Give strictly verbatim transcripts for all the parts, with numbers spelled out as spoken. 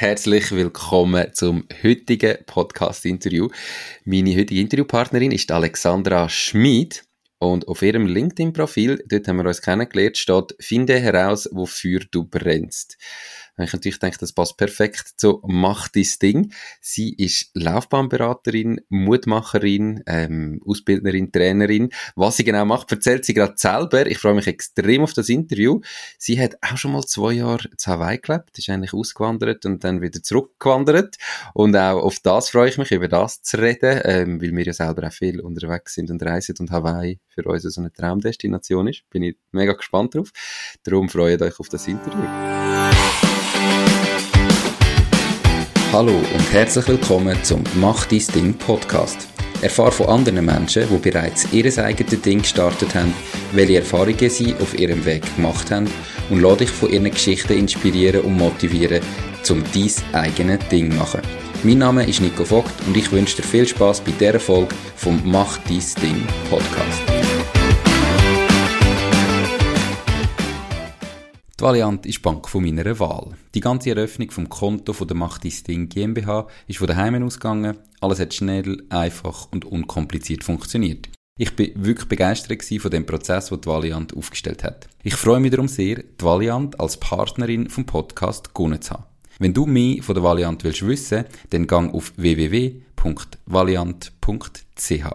Herzlich willkommen zum heutigen Podcast-Interview. Meine heutige Interviewpartnerin ist Alexandra Schmid und auf ihrem LinkedIn-Profil, dort haben wir uns kennengelernt, steht «Finde heraus, wofür du brennst». Ich natürlich denke, das passt perfekt zu «Mach dis Ding». Sie ist Laufbahnberaterin, Mutmacherin, ähm, Ausbildnerin, Trainerin. Was sie genau macht, erzählt sie gerade selber. Ich freue mich extrem auf das Interview. Sie hat auch schon mal zwei Jahre zu Hawaii gelebt, ist eigentlich ausgewandert und dann wieder zurückgewandert. Und auch auf das freue ich mich, über das zu reden, ähm, weil wir ja selber auch viel unterwegs sind und reisen und Hawaii für uns so eine Traumdestination ist. Bin ich mega gespannt drauf. Darum freut euch auf das Interview. Hallo und herzlich willkommen zum «Mach dis Ding» Podcast. Erfahre von anderen Menschen, die bereits ihr eigenes Ding gestartet haben, welche Erfahrungen sie auf ihrem Weg gemacht haben und lade dich von ihren Geschichten inspirieren und motivieren, um dein eigenes Ding zu machen. Mein Name ist Nico Vogt und ich wünsche dir viel Spass bei dieser Folge vom «Mach dis Ding» Podcast. Die Valiant ist die Bank von meiner Wahl. Die ganze Eröffnung vom Konto von der Mach dis Ding GmbH ist von daheim ausgegangen. Alles hat schnell, einfach und unkompliziert funktioniert. Ich war wirklich begeistert von dem Prozess, den die Valiant aufgestellt hat. Ich freue mich darum sehr, die Valiant als Partnerin vom Podcast gewonnen zu haben. Wenn du mehr von der Valiant willst wissen, dann gang auf w w w punkt valiant punkt c h.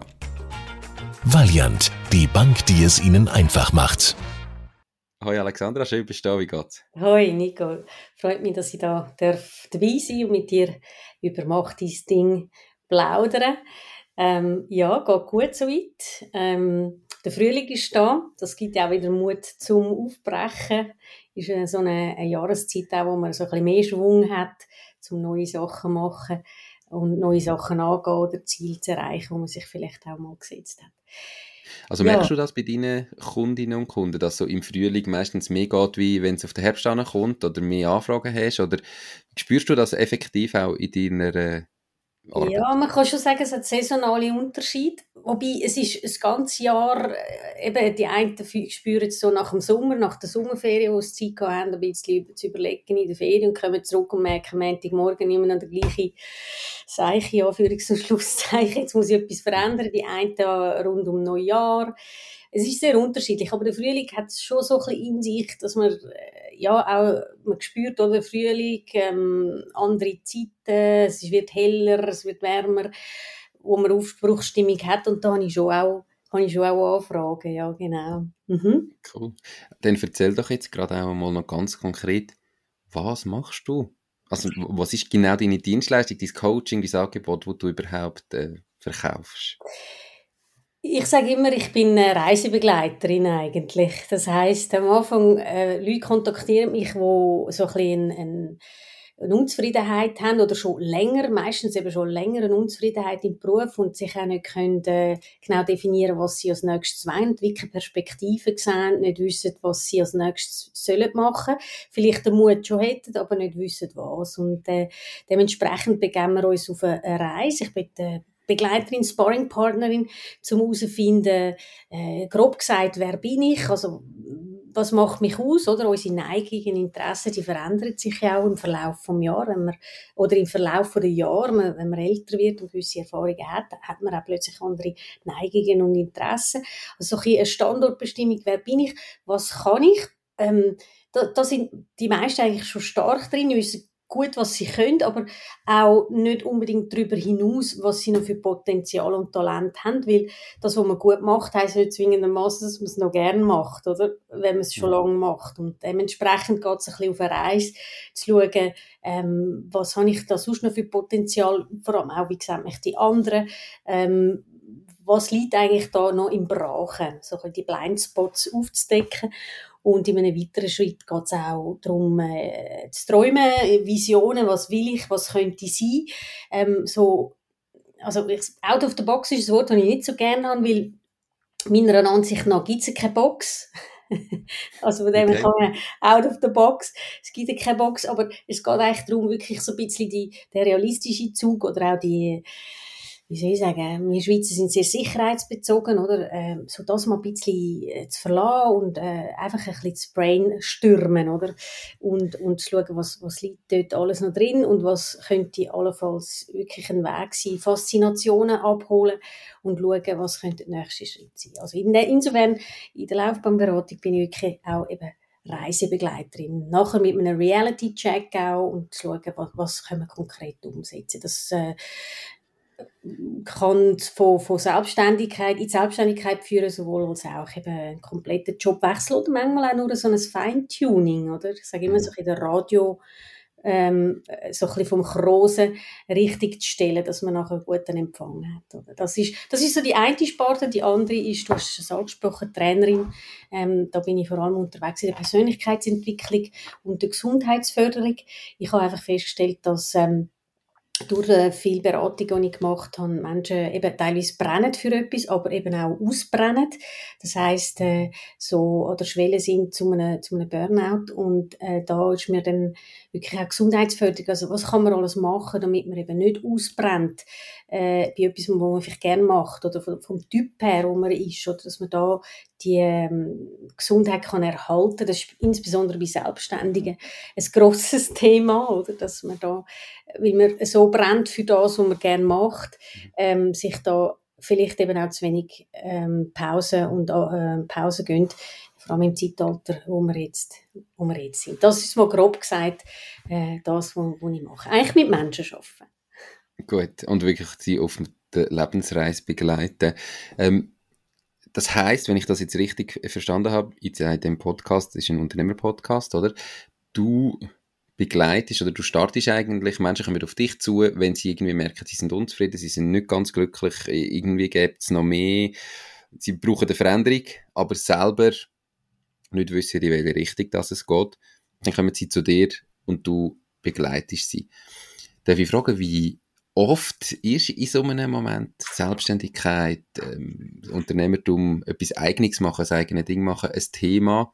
Valiant, die Bank, die es ihnen einfach macht. Hoi Alexandra, schön bist du da, wie geht's? Hoi Nico, freut mich, dass ich da darf dabei sein darf und mit dir über «Mach dis Ding» plaudern. Ähm, ja, geht gut soweit. Ähm, der Frühling ist da, das gibt auch wieder Mut zum Aufbrechen. Ist äh, so eine, eine Jahreszeit, auch, wo man so ein bisschen mehr Schwung hat, um neue Sachen zu machen und neue Sachen angehen oder Ziele zu erreichen, die man sich vielleicht auch mal gesetzt hat. Also merkst ja. Du das bei deinen Kundinnen und Kunden, dass so im Frühling meistens mehr geht, wie wenn es auf den Herbst ankommt oder mehr Anfragen hast? Oder spürst du das effektiv auch in deiner äh, Arbeit? Ja, man kann schon sagen, es hat saisonale Unterschiede. Wobei es ist das ganze Jahr, äh, eben die einen spüren es so nach dem Sommer, nach der Sommerferien, wo sie Zeit haben, ein bisschen zu überlegen in der Ferien und kommen zurück und merken, Montagmorgen immer noch der gleiche Seiche, Anführungs- und Schlusszeichen, jetzt muss ich etwas verändern, die einen rund um Neujahr. Es ist sehr unterschiedlich, aber der Frühling hat es schon so ein bisschen in sich, dass man, ja, auch, man spürt, oder, Frühling, ähm, andere Zeiten, es wird heller, es wird wärmer, wo man Aufbruchsstimmung hat, und da habe ich schon auch, habe ich schon auch Anfragen, ja, genau. Mhm. Cool. Dann erzähl doch jetzt gerade auch mal noch ganz konkret, was machst du? Also, was ist genau deine Dienstleistung, dein Coaching, dein Angebot, das du überhaupt äh, verkaufst? Ich sage immer, ich bin Reisebegleiterin eigentlich. Das heisst, am Anfang äh, Leute kontaktieren mich, die so ein bisschen ein, eine Unzufriedenheit haben oder schon länger, meistens eben schon länger eine Unzufriedenheit im Beruf und sich auch nicht können, äh, genau definieren, was sie als nächstes wollen, welche Perspektiven sehen, nicht wissen, was sie als nächstes sollen machen, vielleicht den Mut schon hätten, aber nicht wissen, was. Und äh, dementsprechend begeben wir uns auf eine Reise. Ich bin äh, Begleiterin, Sparringpartnerin, zum herauszufinden, äh, grob gesagt, wer bin ich, also was macht mich aus, oder? Unsere Neigungen, Interessen, die verändern sich ja auch im Verlauf des Jahres, wenn man, oder im Verlauf der Jahre, wenn man älter wird und gewisse Erfahrungen hat, hat man auch plötzlich andere Neigungen und Interessen. Also so eine Standortbestimmung, wer bin ich, was kann ich, ähm, da, da sind die meisten eigentlich schon stark drin, wissen gut, was sie können, aber auch nicht unbedingt darüber hinaus, was sie noch für Potenzial und Talent haben, weil das, was man gut macht, heisst nicht zwingendermassen, dass man es noch gerne macht, oder? Wenn man es schon lange macht. Und dementsprechend geht es ein bisschen auf eine Reise, zu schauen, ähm, was habe ich da sonst noch für Potenzial, vor allem auch, wie gesagt, die anderen, ähm, was liegt eigentlich da noch im Brachen, so die Blindspots aufzudecken. Und in einem weiteren Schritt geht es auch darum, äh, zu träumen, Visionen, was will ich, was könnte sein. Ähm, so, also ich, out of the box ist ein Wort, das ich nicht so gerne habe, weil meiner Ansicht nach gibt es keine Box. Also von dem okay. Kann man out of the box, es gibt ja keine Box, aber es geht eigentlich darum, wirklich so ein bisschen die, der realistische Zug oder auch die wie soll ich sagen, wir Schweizer sind sehr sicherheitsbezogen, oder? Ähm, so das mal ein bisschen zu verlassen und äh, einfach ein bisschen das Brain stürmen, oder? Und, und zu schauen, was, was liegt dort alles noch drin und was könnte allenfalls wirklich ein Weg sein, Faszinationen abholen und schauen, was könnte der nächste Schritt sein. Also in, insofern, in der Laufbahnberatung bin ich wirklich auch eben Reisebegleiterin. Nachher mit einem Reality-Check auch und zu schauen, was, was können wir konkret umsetzen. Das äh, kann von, von Selbstständigkeit in Selbstständigkeit führen, sowohl als auch eben einen kompletten Jobwechsel oder manchmal auch nur so ein Feintuning, oder? Ich sage immer so in der Radio, ähm, so ein bisschen vom Grossen richtig zu stellen, dass man nachher einen guten Empfang hat, oder? Das ist, das ist so die eine Sparte, die andere ist, du hast es angesprochen, Trainerin, ähm, da bin ich vor allem unterwegs in der Persönlichkeitsentwicklung und der Gesundheitsförderung. Ich habe einfach festgestellt, dass ähm, durch viele Beratungen, die ich gemacht habe, Menschen eben teilweise brennen für etwas, aber eben auch ausbrennen. Das heisst, äh, so an der Schwelle sind zu einem, zu einem Burnout. Und äh, da ist mir dann wirklich auch Gesundheitsförderung, also was kann man alles machen, damit man eben nicht ausbrennt äh, bei etwas, was man vielleicht gerne macht oder vom, vom Typ her, wo man ist, oder dass man da die ähm, Gesundheit kann erhalten. Das ist insbesondere bei Selbstständigen ein grosses Thema, oder? Dass man da, weil man so brennt für das, was man gerne macht, ähm, sich da vielleicht eben auch zu wenig ähm, Pause und äh, Pause gönnt, vor allem im Zeitalter, wo wir jetzt, wo wir jetzt sind. Das ist mal grob gesagt äh, das, was ich mache. Eigentlich mit Menschen arbeiten. Gut, und wirklich sie auf der Lebensreise begleiten. Ähm, Das heisst, wenn ich das jetzt richtig verstanden habe, in dem Podcast, das ist ein Unternehmer-Podcast, oder? Du begleitest oder du startest eigentlich, Menschen kommen auf dich zu, wenn sie irgendwie merken, sie sind unzufrieden, sie sind nicht ganz glücklich, irgendwie gibt es noch mehr, sie brauchen eine Veränderung, aber selber nicht wissen, in welche Richtung dass es geht. Dann kommen sie zu dir und du begleitest sie. Darf ich fragen, wie oft ist in so einem Moment Selbstständigkeit, ähm, Unternehmertum, etwas Eigenes machen, das eigene Ding machen, ein Thema.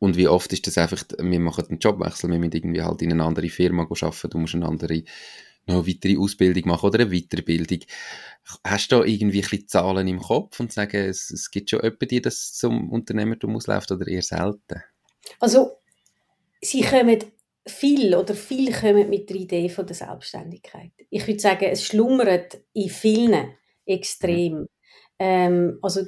Und wie oft ist das einfach, wir machen einen Jobwechsel, wir müssen irgendwie halt in eine andere Firma arbeiten, du musst eine andere, noch eine weitere Ausbildung machen oder eine Weiterbildung. Hast du da irgendwie ein bisschen Zahlen im Kopf und sagen, es, es gibt schon jemanden, die das zum Unternehmertum ausläuft oder eher selten? Also, sie kommen Viel oder viel kommen mit der Idee von der Selbstständigkeit. Ich würde sagen, es schlummert in vielen extrem. Ähm, also,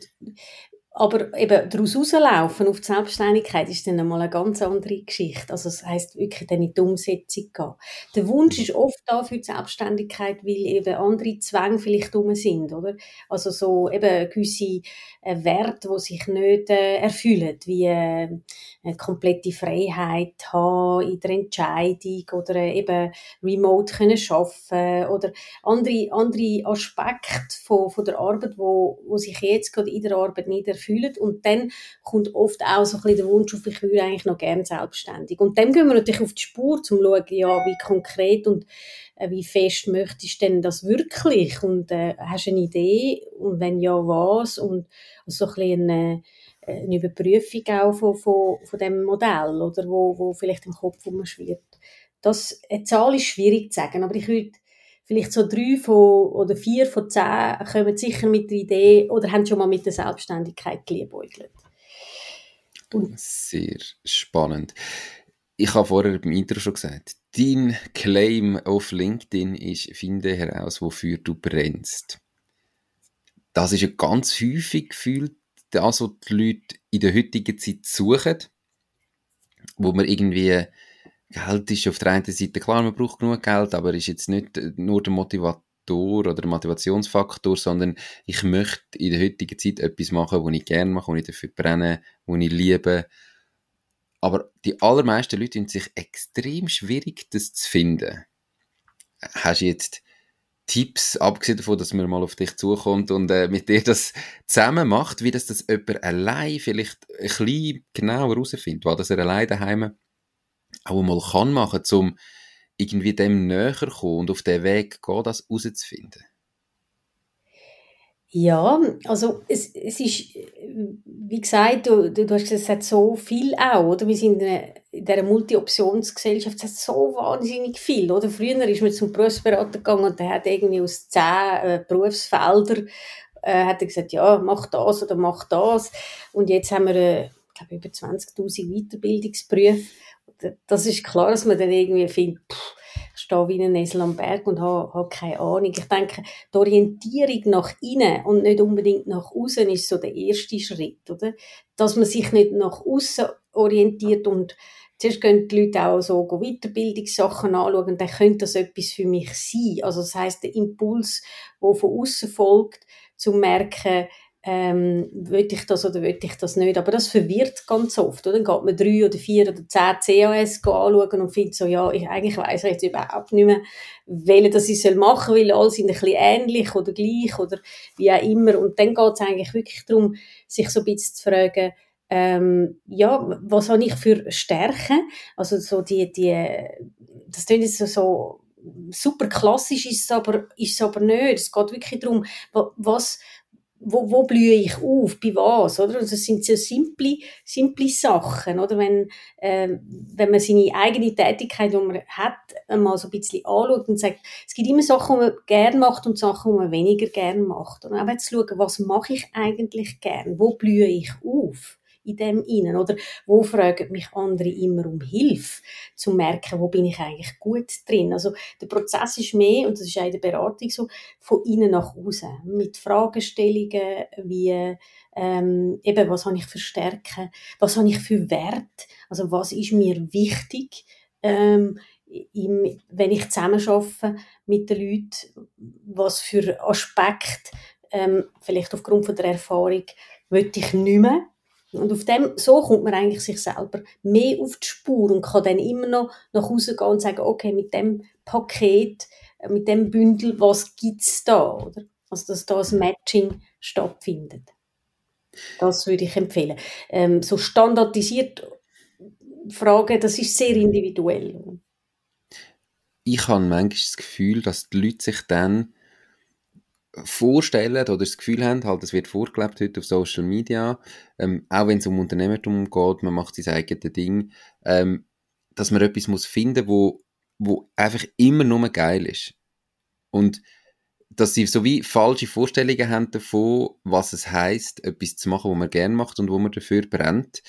aber eben daraus rauslaufen auf die Selbstständigkeit ist dann einmal eine ganz andere Geschichte. Also das heisst wirklich dann in die Umsetzung gehen. Der Wunsch ist oft da für die Selbstständigkeit, weil eben andere Zwänge vielleicht rum sind, oder? Also so eben gewisse äh, Werte, die sich nicht äh, erfüllen, wie äh, eine komplette Freiheit haben in der Entscheidung oder äh, eben remote können arbeiten oder andere, andere Aspekte von, von der Arbeit, wo, wo sich jetzt gerade in der Arbeit nicht erfüllen. Fühlen. Und dann kommt oft auch so ein bisschen der Wunsch auf, ich würde eigentlich noch gerne selbstständig. Und dann gehen wir natürlich auf die Spur, um zu schauen, ja, wie konkret und äh, wie fest möchtest du denn das wirklich? Und äh, hast du eine Idee? Und wenn ja, was? Und so ein bisschen eine, eine Überprüfung auch von, von, von diesem Modell, oder, wo, wo vielleicht im Kopf rumschwirrt. Das, eine Zahl ist schwierig zu sagen, aber ich würde vielleicht so drei von, oder vier von zehn kommen sicher mit der Idee oder haben schon mal mit der Selbstständigkeit geliebäugelt. Sehr spannend. Ich habe vorher im Intro schon gesagt, dein Claim auf LinkedIn ist, finde heraus, wofür du brennst. Das ist ja ganz häufig gefühlt, das, was die Leute in der heutigen Zeit suchen, wo man irgendwie... Geld ist auf der einen Seite, klar, man braucht genug Geld, aber ist jetzt nicht nur der Motivator oder der Motivationsfaktor, sondern ich möchte in der heutigen Zeit etwas machen, was ich gerne mache, was ich dafür brenne, was ich liebe. Aber die allermeisten Leute tun sich extrem schwierig, das zu finden. Hast du jetzt Tipps, abgesehen davon, dass man mal auf dich zukommt und äh, mit dir das zusammen macht, wie das, das jemand allein vielleicht ein bisschen genauer herausfindet, weil das er allein daheim auch mal kann machen, um irgendwie dem näher zu kommen und auf den Weg gehen, das herauszufinden? Ja, also es, es ist, wie gesagt, du, du, du hast gesagt, es hat so viel auch, oder? Wir sind in einer- in dieser Multi-Optionsgesellschaft, es hat so wahnsinnig viel, oder? Früher ist man zum Berufsberater gegangen und der hat irgendwie aus zehn äh, Berufsfeldern äh, hat er gesagt, ja, mach das oder mach das. Und jetzt haben wir, äh, ich glaube, über zwanzigtausend Weiterbildungsberufe. D- Das ist klar, dass man dann irgendwie findet, pff, ich stehe wie ein Esel am Berg und habe, habe keine Ahnung. Ich denke, die Orientierung nach innen und nicht unbedingt nach außen ist so der erste Schritt, oder? Dass man sich nicht nach außen orientiert und zuerst gehen die Leute auch so go Weiterbildungssachen anschauen, dann könnte das etwas für mich sein. Also das heisst, der Impuls, der von außen folgt, zu merken, ähm, will ich das oder will ich das nicht. Aber das verwirrt ganz oft, oder? Dann geht man drei oder vier oder zehn C A S anschauen und findet so, ja, ich, eigentlich weiss ich jetzt überhaupt nicht mehr, welche das ich soll machen soll, weil alle sind ein bisschen ähnlich oder gleich oder wie auch immer. Und dann geht es eigentlich wirklich darum, sich so ein bisschen zu fragen, ähm, ja, was habe ich für Stärken? Also so die, die, das klingt jetzt so, so super klassisch, ist es aber, ist es aber nicht. Es geht wirklich darum, wa- was, wo, wo blühe ich auf, bei was, oder? Also es sind so simple, simple Sachen, oder? Wenn, ähm, wenn man seine eigene Tätigkeit, die man hat, mal so ein bisschen anschaut und sagt, es gibt immer Sachen, die man gerne macht und Sachen, die man weniger gerne macht. Und eben zu schauen, was mache ich eigentlich gern? Wo blühe ich auf in dem Innen? Oder wo fragen mich andere immer um Hilfe, zu merken, wo bin ich eigentlich gut drin? Also der Prozess ist mehr, und das ist auch in der Beratung so, von innen nach außen. Mit Fragestellungen wie, ähm, eben, was habe ich für Stärken? Was habe ich für Wert? Also was ist mir wichtig? Ähm, im, wenn ich zusammenarbeite mit den Leuten, was für Aspekte, ähm, vielleicht aufgrund von der Erfahrung, will ich nicht mehr. Und auf dem, so kommt man eigentlich sich selber mehr auf die Spur und kann dann immer noch nach Hause gehen und sagen, okay, mit dem Paket, äh, mit dem Bündel, was gibt es da? Oder? Also, dass da ein Matching stattfindet. Das würde ich empfehlen. Ähm, so standardisiert Fragen, das ist sehr individuell. Ich habe manchmal das Gefühl, dass die Leute sich dann vorstellen oder das Gefühl haben, halt, es wird vorgelebt heute auf Social Media, ähm, auch wenn es um Unternehmertum geht, man macht sein eigenes Ding, ähm, dass man etwas muss finden, wo, wo einfach immer nur geil ist. Und dass sie so wie falsche Vorstellungen haben davon, was es heisst, etwas zu machen, was man gerne macht und wo man dafür brennt,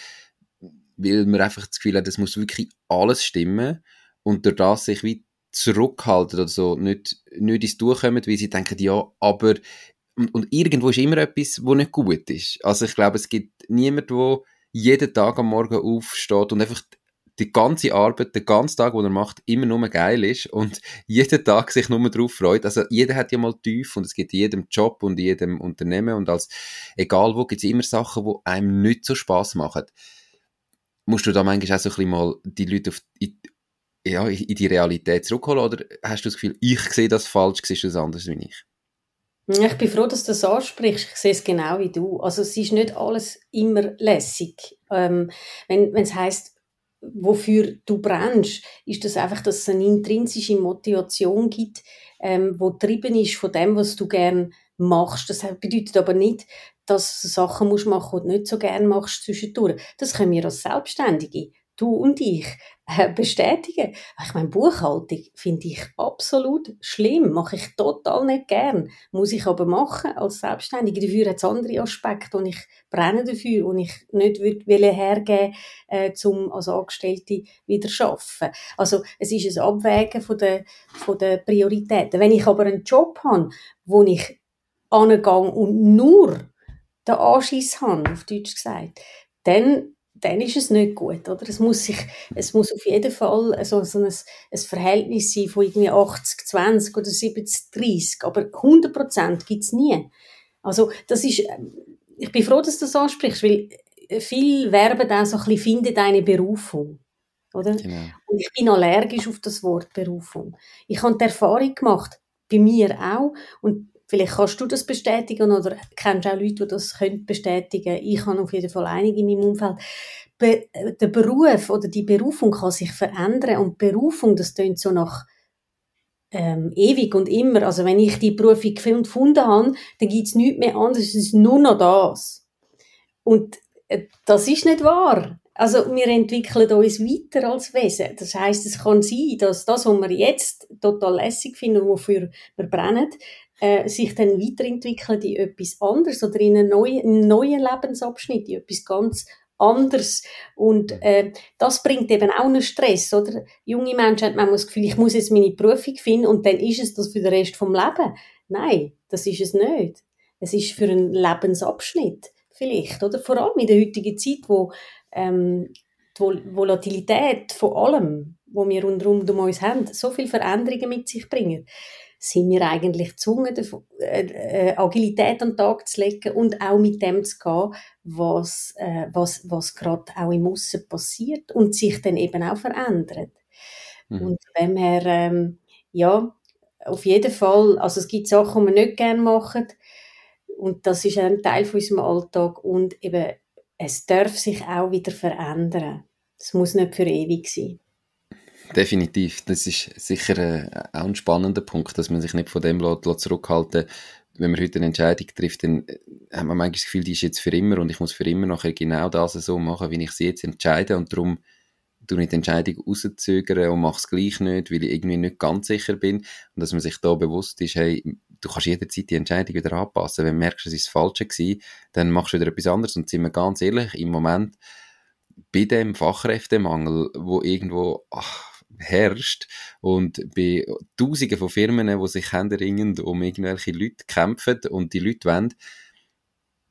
weil man einfach das Gefühl hat, es muss wirklich alles stimmen und durch das sich wie zurückhalten oder so, nicht, nicht ins Tun kommen, weil sie denken, ja, aber und, und irgendwo ist immer etwas, wo nicht gut ist. Also ich glaube, es gibt niemanden, der jeden Tag am Morgen aufsteht und einfach die ganze Arbeit, den ganzen Tag, den er macht, immer nur geil ist und jeden Tag sich nur darauf freut. Also jeder hat ja mal tief und es gibt in jedem Job und in jedem Unternehmen und als egal wo, gibt es immer Sachen, die einem nicht so Spass machen. Musst du da manchmal auch so ein bisschen mal die Leute auf, in, ja, in die Realität zurückholen oder hast du das Gefühl, ich sehe das falsch, siehst du das anders wie ich? Ja, ich bin froh, dass du das ansprichst. Ich sehe es genau wie du. Also es ist nicht alles immer lässig. Ähm, wenn wenn es heisst, wofür du brennst, ist das einfach, dass es eine intrinsische Motivation gibt, ähm, die getrieben ist von dem, was du gerne machst. Das bedeutet aber nicht, dass du Sachen musst machen musst, die du nicht so gerne machst zwischendurch. Das können wir als Selbstständige, du und ich, äh, bestätigen. Ich meine, Buchhaltung finde ich absolut schlimm, mache ich total nicht gern, muss ich aber machen als Selbstständige. Dafür hat es andere Aspekte und ich brenne dafür und ich nicht würd wollen hergeben, äh, zum als Angestellte wieder zu arbeiten. Also es ist ein Abwägen von der, von der Prioritäten. Wenn ich aber einen Job habe, wo ich angehe und nur den Anschiss habe, auf Deutsch gesagt, dann dann ist es nicht gut, oder? Es muss sich, es muss auf jeden Fall so, so ein, ein Verhältnis sein von irgendwie achtzig zwanzig oder siebzig dreißig, aber hundert Prozent gibt es nie. Also, das ist, ähm, ich bin froh, dass du das ansprichst, weil äh, viel werben dann so ein bisschen, finde deine Berufung, oder? Genau. Und ich bin allergisch auf das Wort Berufung. Ich habe die Erfahrung gemacht, bei mir auch, und vielleicht kannst du das bestätigen oder kennst auch Leute, die das können bestätigen. Ich habe auf jeden Fall einige in meinem Umfeld. Be der Beruf oder die Berufung kann sich verändern und Berufung, das klingt so nach ähm, ewig und immer. Also wenn ich die Berufung gefunden habe, dann gibt es nichts mehr anderes, es ist nur noch das. Und äh, das ist nicht wahr. Also wir entwickeln uns weiter als Wesen. Das heisst, es kann sein, dass das, was wir jetzt total lässig finden, wofür wir brennen, äh, sich dann weiterentwickelt in etwas anderes oder in einen neuen, einen neuen Lebensabschnitt, in etwas ganz anders. Und äh, das bringt eben auch einen Stress, oder? Junge Menschen haben manchmal das Gefühl, ich muss jetzt meine Berufung finden und dann ist es das für den Rest vom Lebens. Nein, das ist es nicht. Es ist für einen Lebensabschnitt vielleicht, oder? Vor allem in der heutigen Zeit, wo Ähm, die Volatilität von allem, was wir rund um uns haben, so viele Veränderungen mit sich bringen, sind wir eigentlich gezwungen, äh, äh, Agilität an den Tag zu legen und auch mit dem zu gehen, was, äh, was, was gerade auch im Aussen passiert und sich dann eben auch verändert. Mhm. Und von dem her, ähm, ja, auf jeden Fall, also es gibt Sachen, die wir nicht gerne machen und das ist ein Teil von unserem Alltag und eben es darf sich auch wieder verändern. Es muss nicht für ewig sein. Definitiv. Das ist sicher äh, auch ein spannender Punkt, dass man sich nicht von dem lässt, lässt zurückhalten lässt. Wenn man heute eine Entscheidung trifft, dann hat man manchmal das Gefühl, die ist jetzt für immer und ich muss für immer nachher genau das so machen, wie ich sie jetzt entscheide. Und darum tue ich die Entscheidung rauszögern und mache es gleich nicht, weil ich irgendwie nicht ganz sicher bin. Und dass man sich da bewusst ist, hey, du kannst jederzeit die Entscheidung wieder anpassen. Wenn du merkst, es war das Falsche gewesen, dann machst du wieder etwas anderes. Und sind wir ganz ehrlich, im Moment bei dem Fachkräftemangel, wo irgendwo ach, herrscht und bei Tausenden von Firmen, die sich händeringend um irgendwelche Leute kämpfen und die Leute wollen,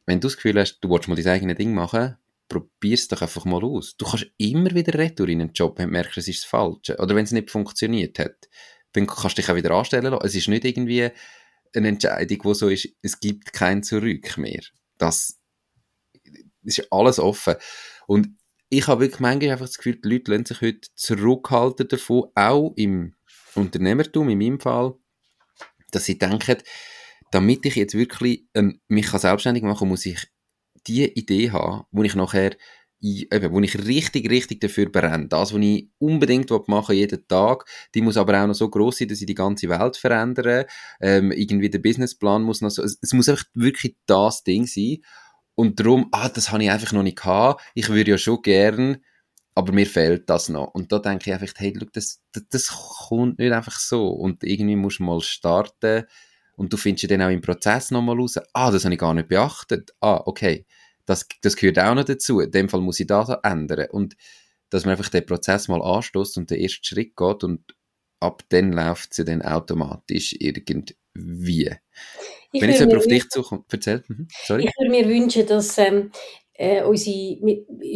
wenn du das Gefühl hast, du willst mal dein eigenes Ding machen, probier es doch einfach mal aus. Du kannst immer wieder retour in einen Job, wenn du merkst, es ist das Falsche. Oder wenn es nicht funktioniert hat, dann kannst du dich auch wieder anstellen lassen. Es ist nicht irgendwie eine Entscheidung, die so ist, es gibt kein Zurück mehr. Das ist alles offen. Und ich habe wirklich manchmal einfach das Gefühl, die Leute lassen sich heute zurückhalten davon, auch im Unternehmertum, in meinem Fall, dass sie denken, damit ich jetzt wirklich ähm, mich selbstständig machen kann, muss ich die Idee haben, wo ich nachher eben, wo ich richtig, richtig dafür brenne. Das, was ich unbedingt machen will, jeden Tag. Die muss aber auch noch so gross sein, dass ich die ganze Welt verändere. Ähm, irgendwie der Businessplan muss noch so... Es, es muss einfach wirklich das Ding sein. Und darum, ah, das habe ich einfach noch nicht gehabt. Ich würde ja schon gern, aber mir fehlt das noch. Und da denke ich einfach, hey, look, das, das, das kommt nicht einfach so. Und irgendwie musst du mal starten. Und du findest ja dann auch im Prozess nochmal raus. Ah, das habe ich gar nicht beachtet. Ah, okay. Das, das gehört auch noch dazu. In dem Fall muss ich das ändern. Und dass man einfach den Prozess mal anstößt und den ersten Schritt geht und ab dann läuft sie dann automatisch irgendwie. Ich Wenn jetzt jemand auf dich zukommt, erzähl. Mhm. Sorry. Ich würde mir wünschen, dass ähm, äh, unsere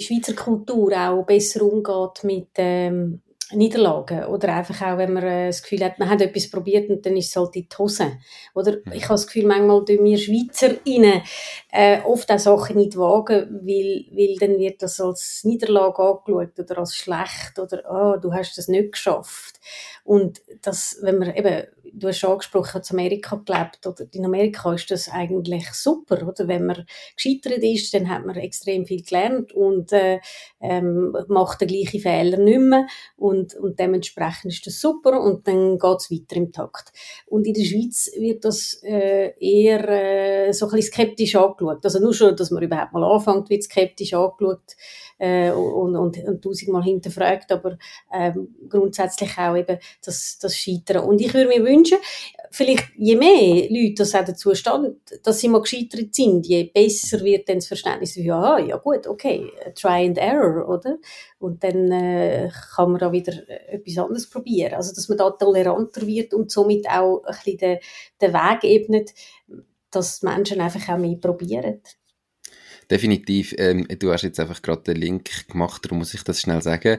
Schweizer Kultur auch besser umgeht mit ähm, Niederlagen oder einfach auch, wenn man äh, das Gefühl hat, man hat etwas probiert und dann ist es halt in die Hose. Oder ich habe das Gefühl, manchmal tun wir SchweizerInnen äh, oft auch Sachen nicht wagen, weil, weil dann wird das als Niederlage angeschaut oder als schlecht oder oh, du hast das nicht geschafft. Und das, wenn man eben, du hast angesprochen, in Amerika gelebt oder in Amerika ist das eigentlich super, oder? Wenn man gescheitert ist, dann hat man extrem viel gelernt und äh, ähm, macht den gleichen Fehler nicht mehr und Und, und dementsprechend ist das super und dann geht es weiter im Takt. Und in der Schweiz wird das äh, eher äh, so ein bisschen skeptisch angeschaut. Also nur schon, dass man überhaupt mal anfängt, wird skeptisch angeschaut äh, und, und, und tausendmal hinterfragt, aber ähm, grundsätzlich auch eben das, das Scheitern. Und ich würde mir wünschen, vielleicht je mehr Leute das auch dazu stehen, dass sie mal gescheitert sind, je besser wird dann das Verständnis, ja, ja gut, okay, try and error, oder? Und dann äh, kann man da wieder etwas anderes probieren. Also, dass man da toleranter wird und somit auch ein bisschen den, den Weg ebnet, dass Menschen einfach auch mehr probieren. Definitiv. Ähm, du hast jetzt einfach gerade den Link gemacht, darum muss ich das schnell sagen.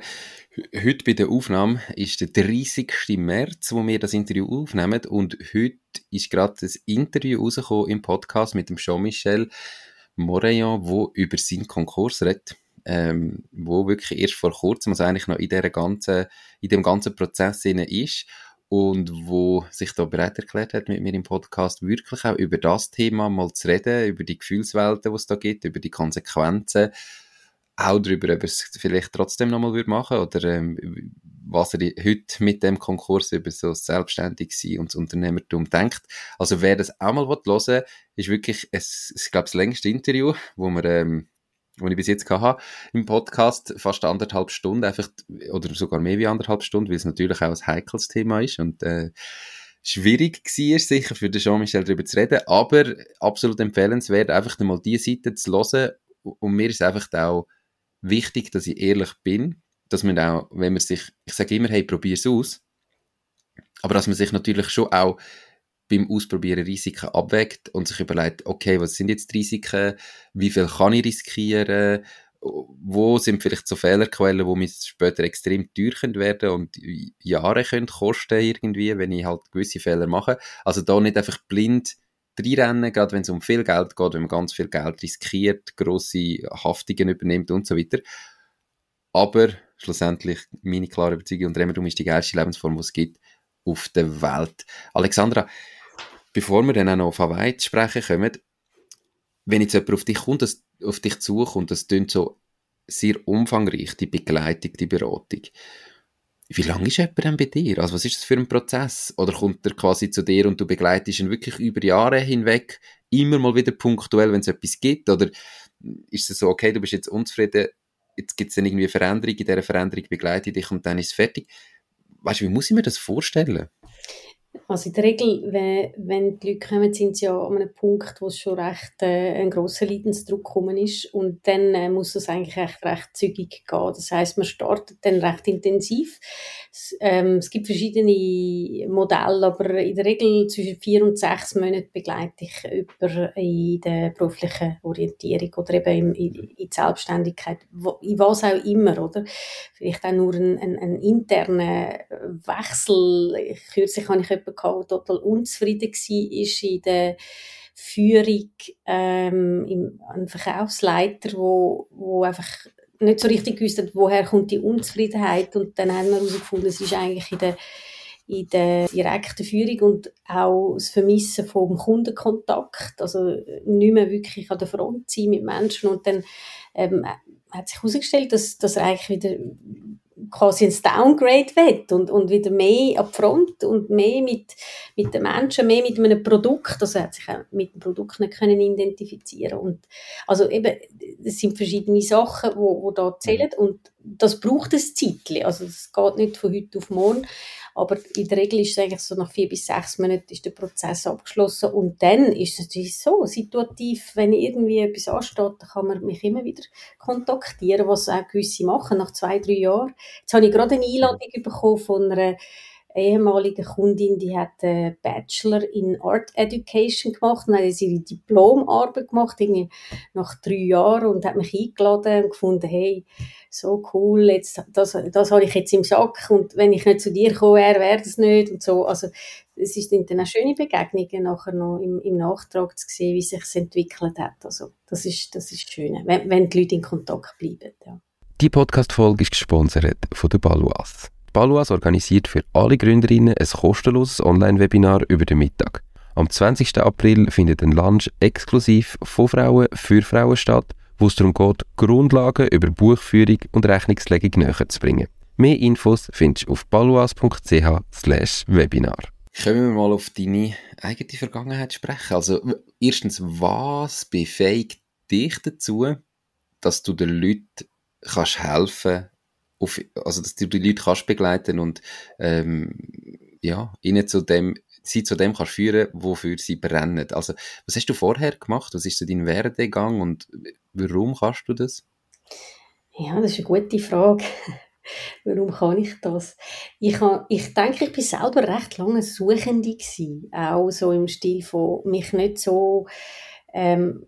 Heute bei der Aufnahme ist der dreißigsten März, wo wir das Interview aufnehmen und heute ist gerade das Interview rausgekommen im Podcast mit dem Jean-Michel Morelland, wo über seinen Konkurs redet. Ähm, wo wirklich erst vor kurzem, also eigentlich noch in, dieser ganzen, in dem ganzen Prozess drin ist und wo sich da bereit erklärt hat, mit mir im Podcast wirklich auch über das Thema mal zu reden, über die Gefühlswelten, die es da gibt, über die Konsequenzen, auch darüber, ob er es vielleicht trotzdem nochmal machen würde oder ähm, was er heute mit dem Konkurs über so das Selbstständigsein und das Unternehmertum denkt. Also wer das auch mal hören will, ist wirklich, es, ich glaube, das längste Interview, wo wir, ähm, wo ich bis jetzt hatte, im Podcast, fast anderthalb Stunden, einfach, oder sogar mehr wie anderthalb Stunden, weil es natürlich auch ein heikles Thema ist und äh, schwierig war, sicher für den Jean-Michel darüber zu reden, aber absolut empfehlenswert, einfach mal diese Seite zu hören. Und mir ist einfach auch wichtig, dass ich ehrlich bin, dass man auch, wenn man sich, ich sage immer, hey, probier's aus, aber dass man sich natürlich schon auch beim Ausprobieren Risiken abwägt und sich überlegt, okay, was sind jetzt die Risiken, wie viel kann ich riskieren, wo sind vielleicht so Fehlerquellen, die mir später extrem teuer werden und Jahre können kosten irgendwie, wenn ich halt gewisse Fehler mache. Also da nicht einfach blind reinrennen, gerade wenn es um viel Geld geht, wenn man ganz viel Geld riskiert, grosse Haftungen übernimmt und so weiter. Aber schlussendlich, meine klare Überzeugung, Unternehmertum ist die geilste Lebensform, die es gibt auf der Welt. Alexandra, bevor wir dann auch noch auf Hawaii zu sprechen kommen, wenn jetzt jemand auf dich kommt, das, auf dich zukommt, das klingt so sehr umfangreich, die Begleitung, die Beratung. Wie lange ist jemand denn bei dir? Also was ist das für ein Prozess? Oder kommt er quasi zu dir und du begleitest ihn wirklich über Jahre hinweg, immer mal wieder punktuell, wenn es etwas gibt? Oder ist es so, okay, du bist jetzt unzufrieden, jetzt gibt es dann irgendwie Veränderung, in dieser Veränderung begleite ich dich und dann ist es fertig. Weißt du, wie muss ich mir das vorstellen? Also in der Regel, wenn, wenn die Leute kommen, sind sie ja an einem Punkt, wo es schon recht äh, ein grosser Leidensdruck gekommen ist und dann äh, muss es eigentlich recht, recht zügig gehen. Das heisst, man startet dann recht intensiv. Es, ähm, es gibt verschiedene Modelle, aber in der Regel zwischen vier und sechs Monaten begleite ich jemanden in der beruflichen Orientierung oder eben in, in, in die Selbstständigkeit, wo, in was auch immer, oder? Vielleicht auch nur einen, einen, einen internen Wechsel. Kürzlich habe ich jemanden, der total unzufrieden war, ist in der Führung ähm, im, ein Verkaufsleiter, der wo, wo einfach nicht so richtig wusste, woher kommt die Unzufriedenheit. Und dann haben wir herausgefunden, es ist eigentlich in der, in der direkten Führung und auch das Vermissen vom Kundenkontakt. Also nicht mehr wirklich an der Front sein mit Menschen. Und dann ähm, hat sich herausgestellt, dass, dass er eigentlich wieder quasi ein Downgrade will und, und wieder mehr ab Front und mehr mit, mit den Menschen, mehr mit einem Produkt, also er hat sich auch mit dem Produkt nicht können identifizieren und also eben, es sind verschiedene Sachen, die wo, wo da zählen und das braucht ein Zeitchen, also es geht nicht von heute auf morgen, aber in der Regel ist es eigentlich so, nach vier bis sechs Monaten ist der Prozess abgeschlossen und dann ist es natürlich so, situativ, wenn irgendwie etwas ansteht, dann kann man mich immer wieder kontaktieren, was auch gewisse machen, nach zwei, drei Jahren. Jetzt habe ich gerade eine Einladung bekommen von einer ehemaligen Kundin, die hat einen Bachelor in Art Education gemacht und hat jetzt ihre Diplomarbeit gemacht, irgendwie nach drei Jahren und hat mich eingeladen und gefunden, hey, so cool, jetzt, das, das habe ich jetzt im Sack und wenn ich nicht zu dir komme, er wäre das nicht und so. Also es ist dann auch schöne Begegnungen nachher noch im, im Nachtrag zu sehen, wie es sich entwickelt hat. Also das ist, das ist schön, wenn, wenn die Leute in Kontakt bleiben, ja. Die Podcast-Folge ist gesponsert von der Baloise. Die Baloise organisiert für alle Gründerinnen ein kostenloses Online-Webinar über den Mittag. Am zwanzigsten April findet ein Lunch exklusiv von Frauen für Frauen statt, wo es darum geht, Grundlagen über Buchführung und Rechnungslegung näher zu bringen. Mehr Infos findest du auf baloise punkt c h slash webinar. Können wir mal auf deine eigene Vergangenheit sprechen? Also erstens, was befähigt dich dazu, dass du den Leuten kannst helfen, auf, also dass du die Leute kannst begleiten und ähm, ja, ihnen zu dem, sie zu dem kannst führen, wofür sie brennen. Also, was hast du vorher gemacht? Was ist so dein Werdegang und warum kannst du das? Ja, das ist eine gute Frage. Warum kann ich das? Ich, habe, ich denke, ich war selber recht lange Suchende gewesen, auch so im Stil von mich nicht so ähm,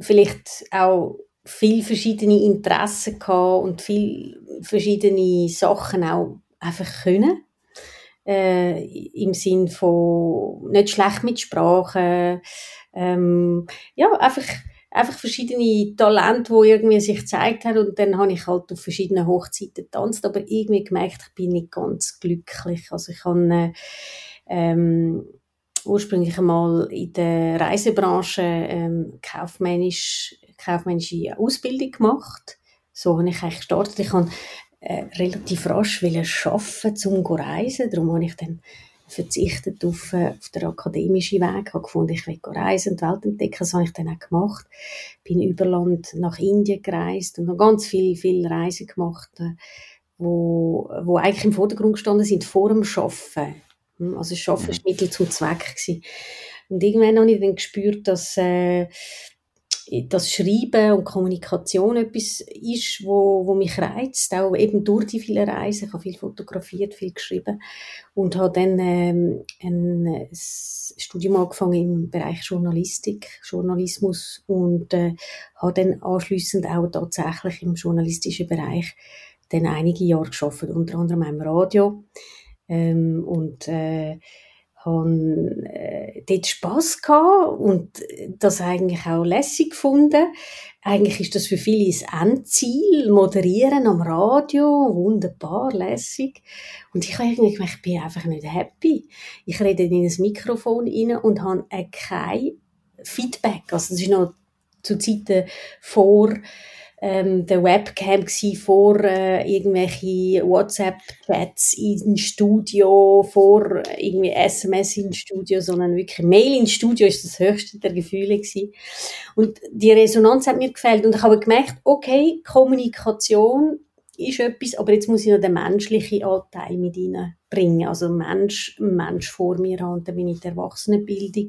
vielleicht auch viele verschiedene Interessen gehabt und viele verschiedene Sachen auch einfach können. Äh, im Sinn von nicht schlecht mit Sprachen. Ähm, ja, einfach, einfach verschiedene Talente, die irgendwie sich gezeigt haben und dann habe ich halt auf verschiedenen Hochzeiten getanzt, aber irgendwie gemerkt, ich bin nicht ganz glücklich. Also ich habe ähm, ursprünglich einmal in der Reisebranche ähm, kaufmännisch kaufmännische Ausbildung gemacht. So habe ich eigentlich gestartet. Ich habe äh, relativ rasch arbeiten, um zu reisen. Darum habe ich dann verzichtet auf, äh, auf den akademischen Weg. Ich habe gefunden, ich will reisen und die Welt entdecken. Das habe ich dann auch gemacht. Bin über Land nach Indien gereist und habe ganz viele, viele Reisen gemacht, äh, wo, wo eigentlich im Vordergrund gestanden sind, vor dem Arbeiten. Also das Arbeiten war Mittel zum Zweck gewesen. Und irgendwann habe ich dann gespürt, dass äh, das Schreiben und Kommunikation etwas ist, wo, wo mich reizt, auch eben durch die vielen Reisen. Ich habe viel fotografiert, viel geschrieben und habe dann ähm, ein Studium angefangen im Bereich Journalistik, Journalismus und äh, habe dann anschliessend auch tatsächlich im journalistischen Bereich dann einige Jahre gearbeitet, unter anderem im Radio ähm, und äh, habe äh, dort Spass gehabt und das eigentlich auch lässig gefunden. Eigentlich ist das für viele das Endziel, moderieren am Radio, wunderbar, lässig. Und ich habe eigentlich gemerkt, ich bin einfach nicht happy. Ich rede in ein Mikrofon rein und habe äh, kein Feedback. Also das war noch zu Zeiten vor Ähm, der Webcam gsi, vor äh, irgendwelche WhatsApp-Chats ins Studio, vor äh, irgendwie S M S ins Studio, sondern wirklich Mail ins Studio ist das höchste der Gefühle gsi. Und die Resonanz hat mir gefällt und ich habe gemerkt, okay, Kommunikation ist etwas, aber jetzt muss ich noch den menschlichen Anteil mit reinbringen, also Mensch, Mensch vor mir haben, und dann bin ich in der Erwachsenenbildung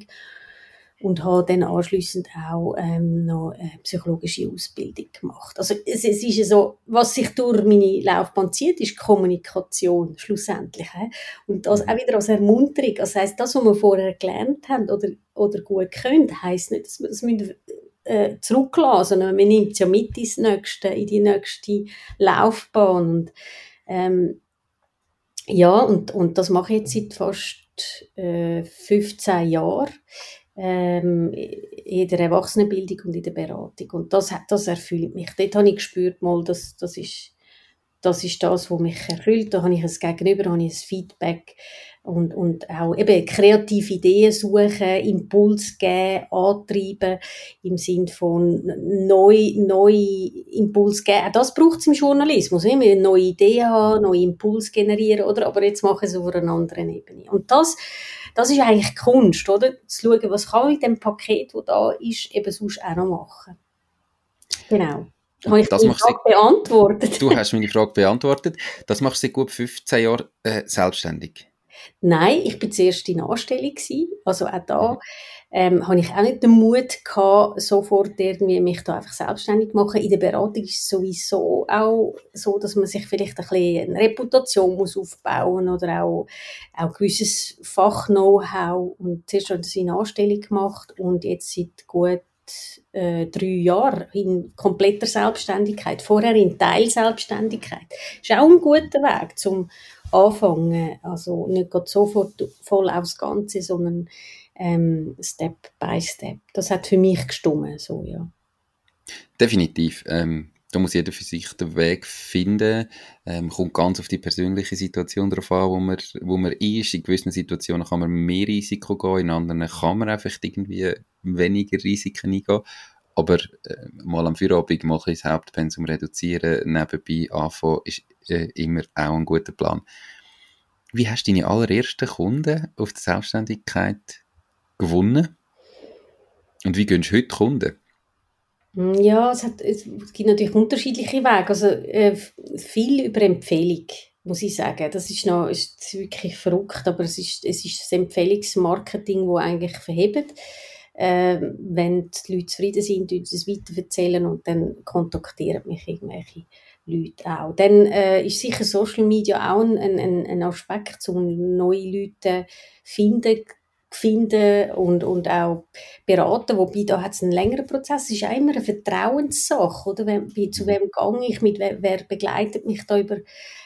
und habe dann anschliessend auch ähm, noch eine psychologische Ausbildung gemacht. Also es, es ist ja so, was sich durch meine Laufbahn zieht, ist Kommunikation schlussendlich. He? Und das auch wieder als Ermunterung. Das heisst, das, was wir vorher gelernt haben oder, oder gut können, heisst nicht, dass wir das müssen, äh, zurücklassen, sondern man nimmt es ja mit ins nächste, in die nächste Laufbahn. Und, ähm, ja, und, und das mache ich jetzt seit fast äh, fünfzehn Jahren. Ähm, in der Erwachsenenbildung und in der Beratung. Und das, das erfüllt mich. Dort habe ich gespürt, mal, das, das, ist, das ist das, was mich erfüllt. Da habe ich ein Gegenüber, da habe ich ein Feedback und, und auch eben kreative Ideen suchen, Impuls geben, antreiben, im Sinn von neu, neu Impuls geben. Auch das braucht es im Journalismus. Wir müssen neue Ideen haben, neue Impulse generieren, oder? Aber jetzt machen wir es auf einer anderen Ebene. Und das Das ist eigentlich Kunst, oder? Zu schauen, was kann ich mit dem Paket, das da ist, eben sonst auch noch machen. Genau. Habe ich meine Frage beantwortet? Du hast meine Frage beantwortet. Das machst du seit gut fünfzehn Jahren äh, selbstständig? Nein, ich war zuerst in Anstellung gewesen. Also auch da ähm, habe ich auch nicht den Mut gehabt, sofort irgendwie mich da einfach selbstständig zu machen. In der Beratung ist es sowieso auch so, dass man sich vielleicht ein bisschen eine Reputation muss aufbauen muss oder auch, auch gewisses Fach-Know-how. Und zuerst habe ich das in Anstellung gemacht und jetzt seit gut Äh, drei Jahre in kompletter Selbstständigkeit, vorher in Teilselbstständigkeit. Das ist auch ein guter Weg zum Anfangen. Also nicht sofort voll aufs Ganze, sondern ähm, Step by Step. Das hat für mich gestimmt. So, ja. Definitiv. Ähm, da muss jeder für sich den Weg finden. Ähm, kommt ganz auf die persönliche Situation darauf an, wo man, wo man ist. In gewissen Situationen kann man mehr Risiko gehen, in anderen kann man einfach irgendwie weniger Risiken eingehen, aber äh, mal am Feierabend mal ein bisschen das Hauptpensum reduzieren, nebenbei anfangen, ist äh, immer auch ein guter Plan. Wie hast du deine allerersten Kunden auf die Selbstständigkeit gewonnen? Und wie gönnst du heute Kunden? Ja, es, hat, es gibt natürlich unterschiedliche Wege, also äh, viel über Empfehlung, muss ich sagen. Das ist, noch, ist wirklich verrückt, aber es ist, es ist das Empfehlungsmarketing, das eigentlich verhebt. Ähm, wenn die Leute zufrieden sind, tun sie es weiterverzählen und dann kontaktieren mich irgendwelche Leute auch. Dann äh, ist sicher Social Media auch ein, ein, ein Aspekt, um neue Leute finden, finden und, und auch beraten, wobei da hat es einen längeren Prozess. Es ist auch immer eine Vertrauenssache, oder? Wie, zu wem gehe ich, mit wer, wer begleitet mich da über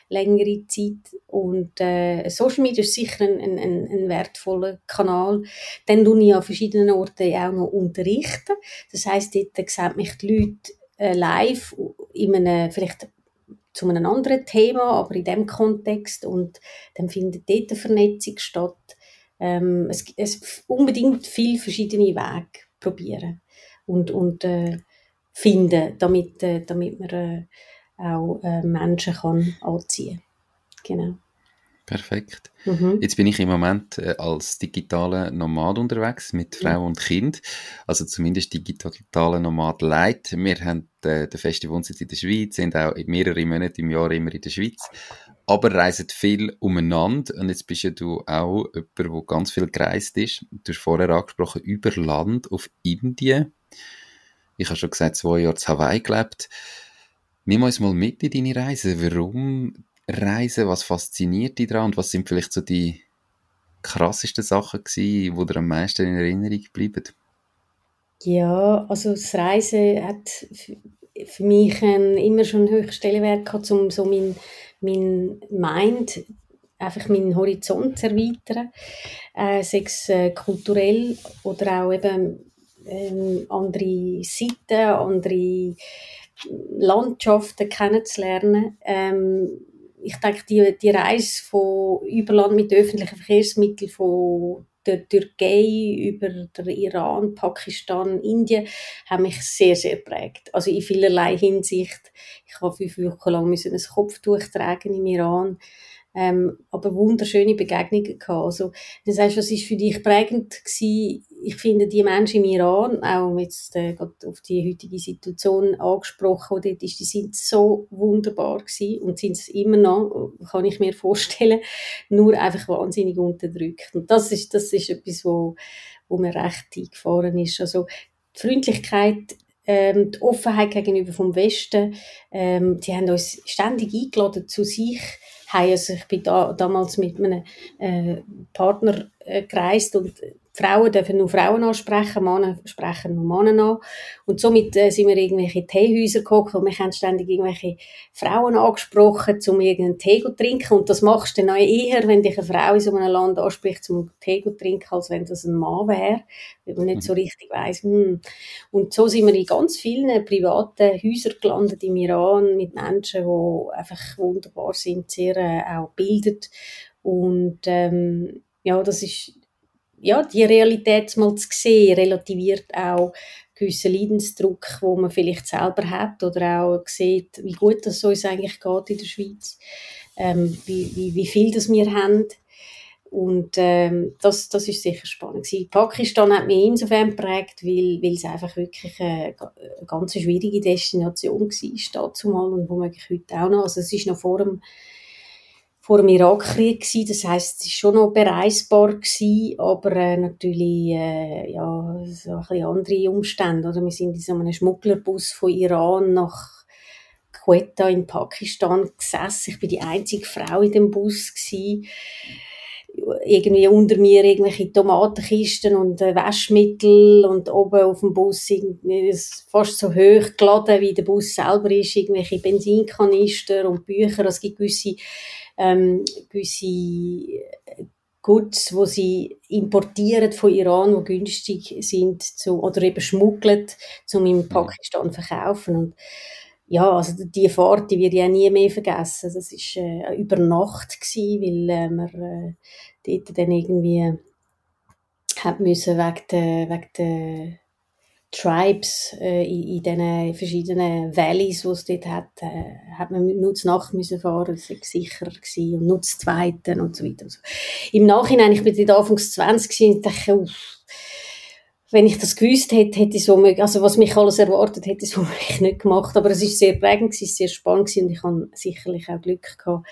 längere Zeit und äh, Social Media ist sicher ein, ein, ein wertvoller Kanal. Dann tue ich an verschiedenen Orten auch noch unterrichten. Das heisst, dort sehen mich die Leute äh, live in einem, vielleicht zu einem anderen Thema, aber in diesem Kontext und dann findet dort eine Vernetzung statt. Ähm, es es unbedingt viele verschiedene Wege probieren und, und äh, finden, damit, äh, damit man äh, auch äh, Menschen kann anziehen. Genau. Perfekt. Mhm. Jetzt bin ich im Moment äh, als digitaler Nomad unterwegs mit Frau mhm. und Kind, also zumindest digitaler Nomad Light. Wir haben äh, den festen Wohnsitz in der Schweiz, sind auch mehrere Monate im Jahr immer in der Schweiz, aber reisen viel umeinander. Und jetzt bist ja du auch jemand, der ganz viel gereist ist. Du hast vorher angesprochen, über Land auf Indien. Ich habe schon gesagt, zwei Jahre in Hawaii gelebt. Nimm uns mal mit in deine Reise. Warum Reisen, was fasziniert dich daran und was sind vielleicht so die krassesten Sachen gewesen, die dir am meisten in Erinnerung bleiben? Ja, also das Reisen hat für mich einen, immer schon einen hohen Stellenwert gehabt, um so mein, mein Mind, einfach meinen Horizont zu erweitern, äh, sei es äh, kulturell oder auch eben äh, andere Seiten, andere Landschaften kennenzulernen. Ähm, Ich denke, die, die Reise von Überland mit öffentlichen Verkehrsmitteln von der Türkei über den Iran, Pakistan, Indien, haben mich sehr, sehr geprägt. Also in vielerlei Hinsicht. Ich habe fünf Wochen lang ein Kopftuch tragen im Iran, ähm, aber wunderschöne Begegnungen gehabt. Also, du sagst, was war für dich prägend gewesen? Ich finde, die Menschen im Iran, auch jetzt äh, auf die heutige Situation angesprochen, dort ist, die sind so wunderbar gewesen und sind es immer noch, kann ich mir vorstellen, nur einfach wahnsinnig unterdrückt. Und das ist, das ist etwas, wo, wo mir recht eingefahren ist. Also die Freundlichkeit, ähm, die Offenheit gegenüber vom Westen, ähm, die haben uns ständig eingeladen zu sich. Also ich bin da, damals mit meinem äh, Partner äh, gereist und Frauen dürfen nur Frauen ansprechen, Männer sprechen nur Männer an. Und somit äh, sind wir in irgendwelche Teehäuser geguckt und wir haben ständig irgendwelche Frauen angesprochen, um irgendeinen Tee zu trinken. Und das machst du dann eher, wenn dich eine Frau in so einem Land anspricht, um Tee zu trinken, als wenn das ein Mann wäre, weil man nicht so richtig weiss. Hm. Und so sind wir in ganz vielen privaten Häusern gelandet im Iran mit Menschen, die einfach wunderbar sind, sehr äh, auch gebildet. Und ähm, ja, das ist... ja, die Realität mal zu sehen, relativiert auch gewissen Leidensdruck, den man vielleicht selber hat oder auch sieht, wie gut das uns eigentlich geht in der Schweiz, ähm, wie, wie, wie viel das wir haben. Und ähm, das, das ist sicher spannend gewesen. Pakistan hat mich insofern geprägt, weil, weil es einfach wirklich eine, eine ganz schwierige Destination war, dazumal und womöglich heute auch noch. Also es ist noch vor dem vor dem Irakkrieg gsi, das heisst, es war schon noch bereisbar gsi, aber äh, natürlich äh, ja, so ein bisschen andere Umstände. Oder? Wir sind in so einem Schmugglerbus von Iran nach Quetta in Pakistan gesessen. Ich war die einzige Frau in dem Bus gsi. Irgendwie unter mir irgendwelche Tomatenkisten und äh, Waschmittel und oben auf dem Bus ist fast so hoch geladen, wie der Bus selber ist, irgendwelche Benzinkanister und Bücher. Es gibt gewisse Ähm, gewisse Goods, die sie importieren von Iran, die günstig sind zu, oder eben schmuggeln, um in Pakistan zu verkaufen. Und ja, also diese Fahrt, die werde ich auch nie mehr vergessen. Das war äh, über Nacht gewesen, weil äh, wir äh, dort dann irgendwie haben müssen wegen der, wegen der Tribes äh, in, in diesen verschiedenen Valleys, die es dort hat, äh, hat man nur zur Nacht müssen fahren, das war sicherer gewesen, und nur zur zweiten und so weiter. Und so. Im Nachhinein, ich bin dort anfangs zwanzig und dachte, uff, wenn ich das gewusst hätte, hätte ich so möglich, also was mich alles erwartet, hätte ich so möglich nicht gemacht. Aber es war sehr prägend, es war sehr spannend und ich habe sicherlich auch Glück gehabt.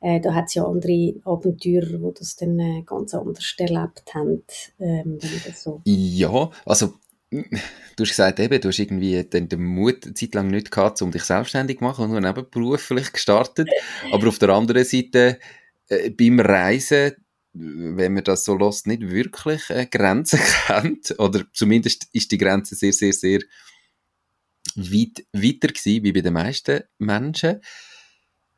Äh, da hat es ja andere Abenteurer, die das dann äh, ganz anders erlebt haben. Ähm, so. Ja, also du hast gesagt, eben, du hast irgendwie den, den Mut eine Zeit lang nicht gehabt, um dich selbstständig zu machen und nur nebenberuflich gestartet. Aber auf der anderen Seite, äh, beim Reisen, wenn man das so lässt, nicht wirklich äh, Grenzen kennt. Oder zumindest ist die Grenze sehr, sehr, sehr weit weiter gewesen, wie bei den meisten Menschen.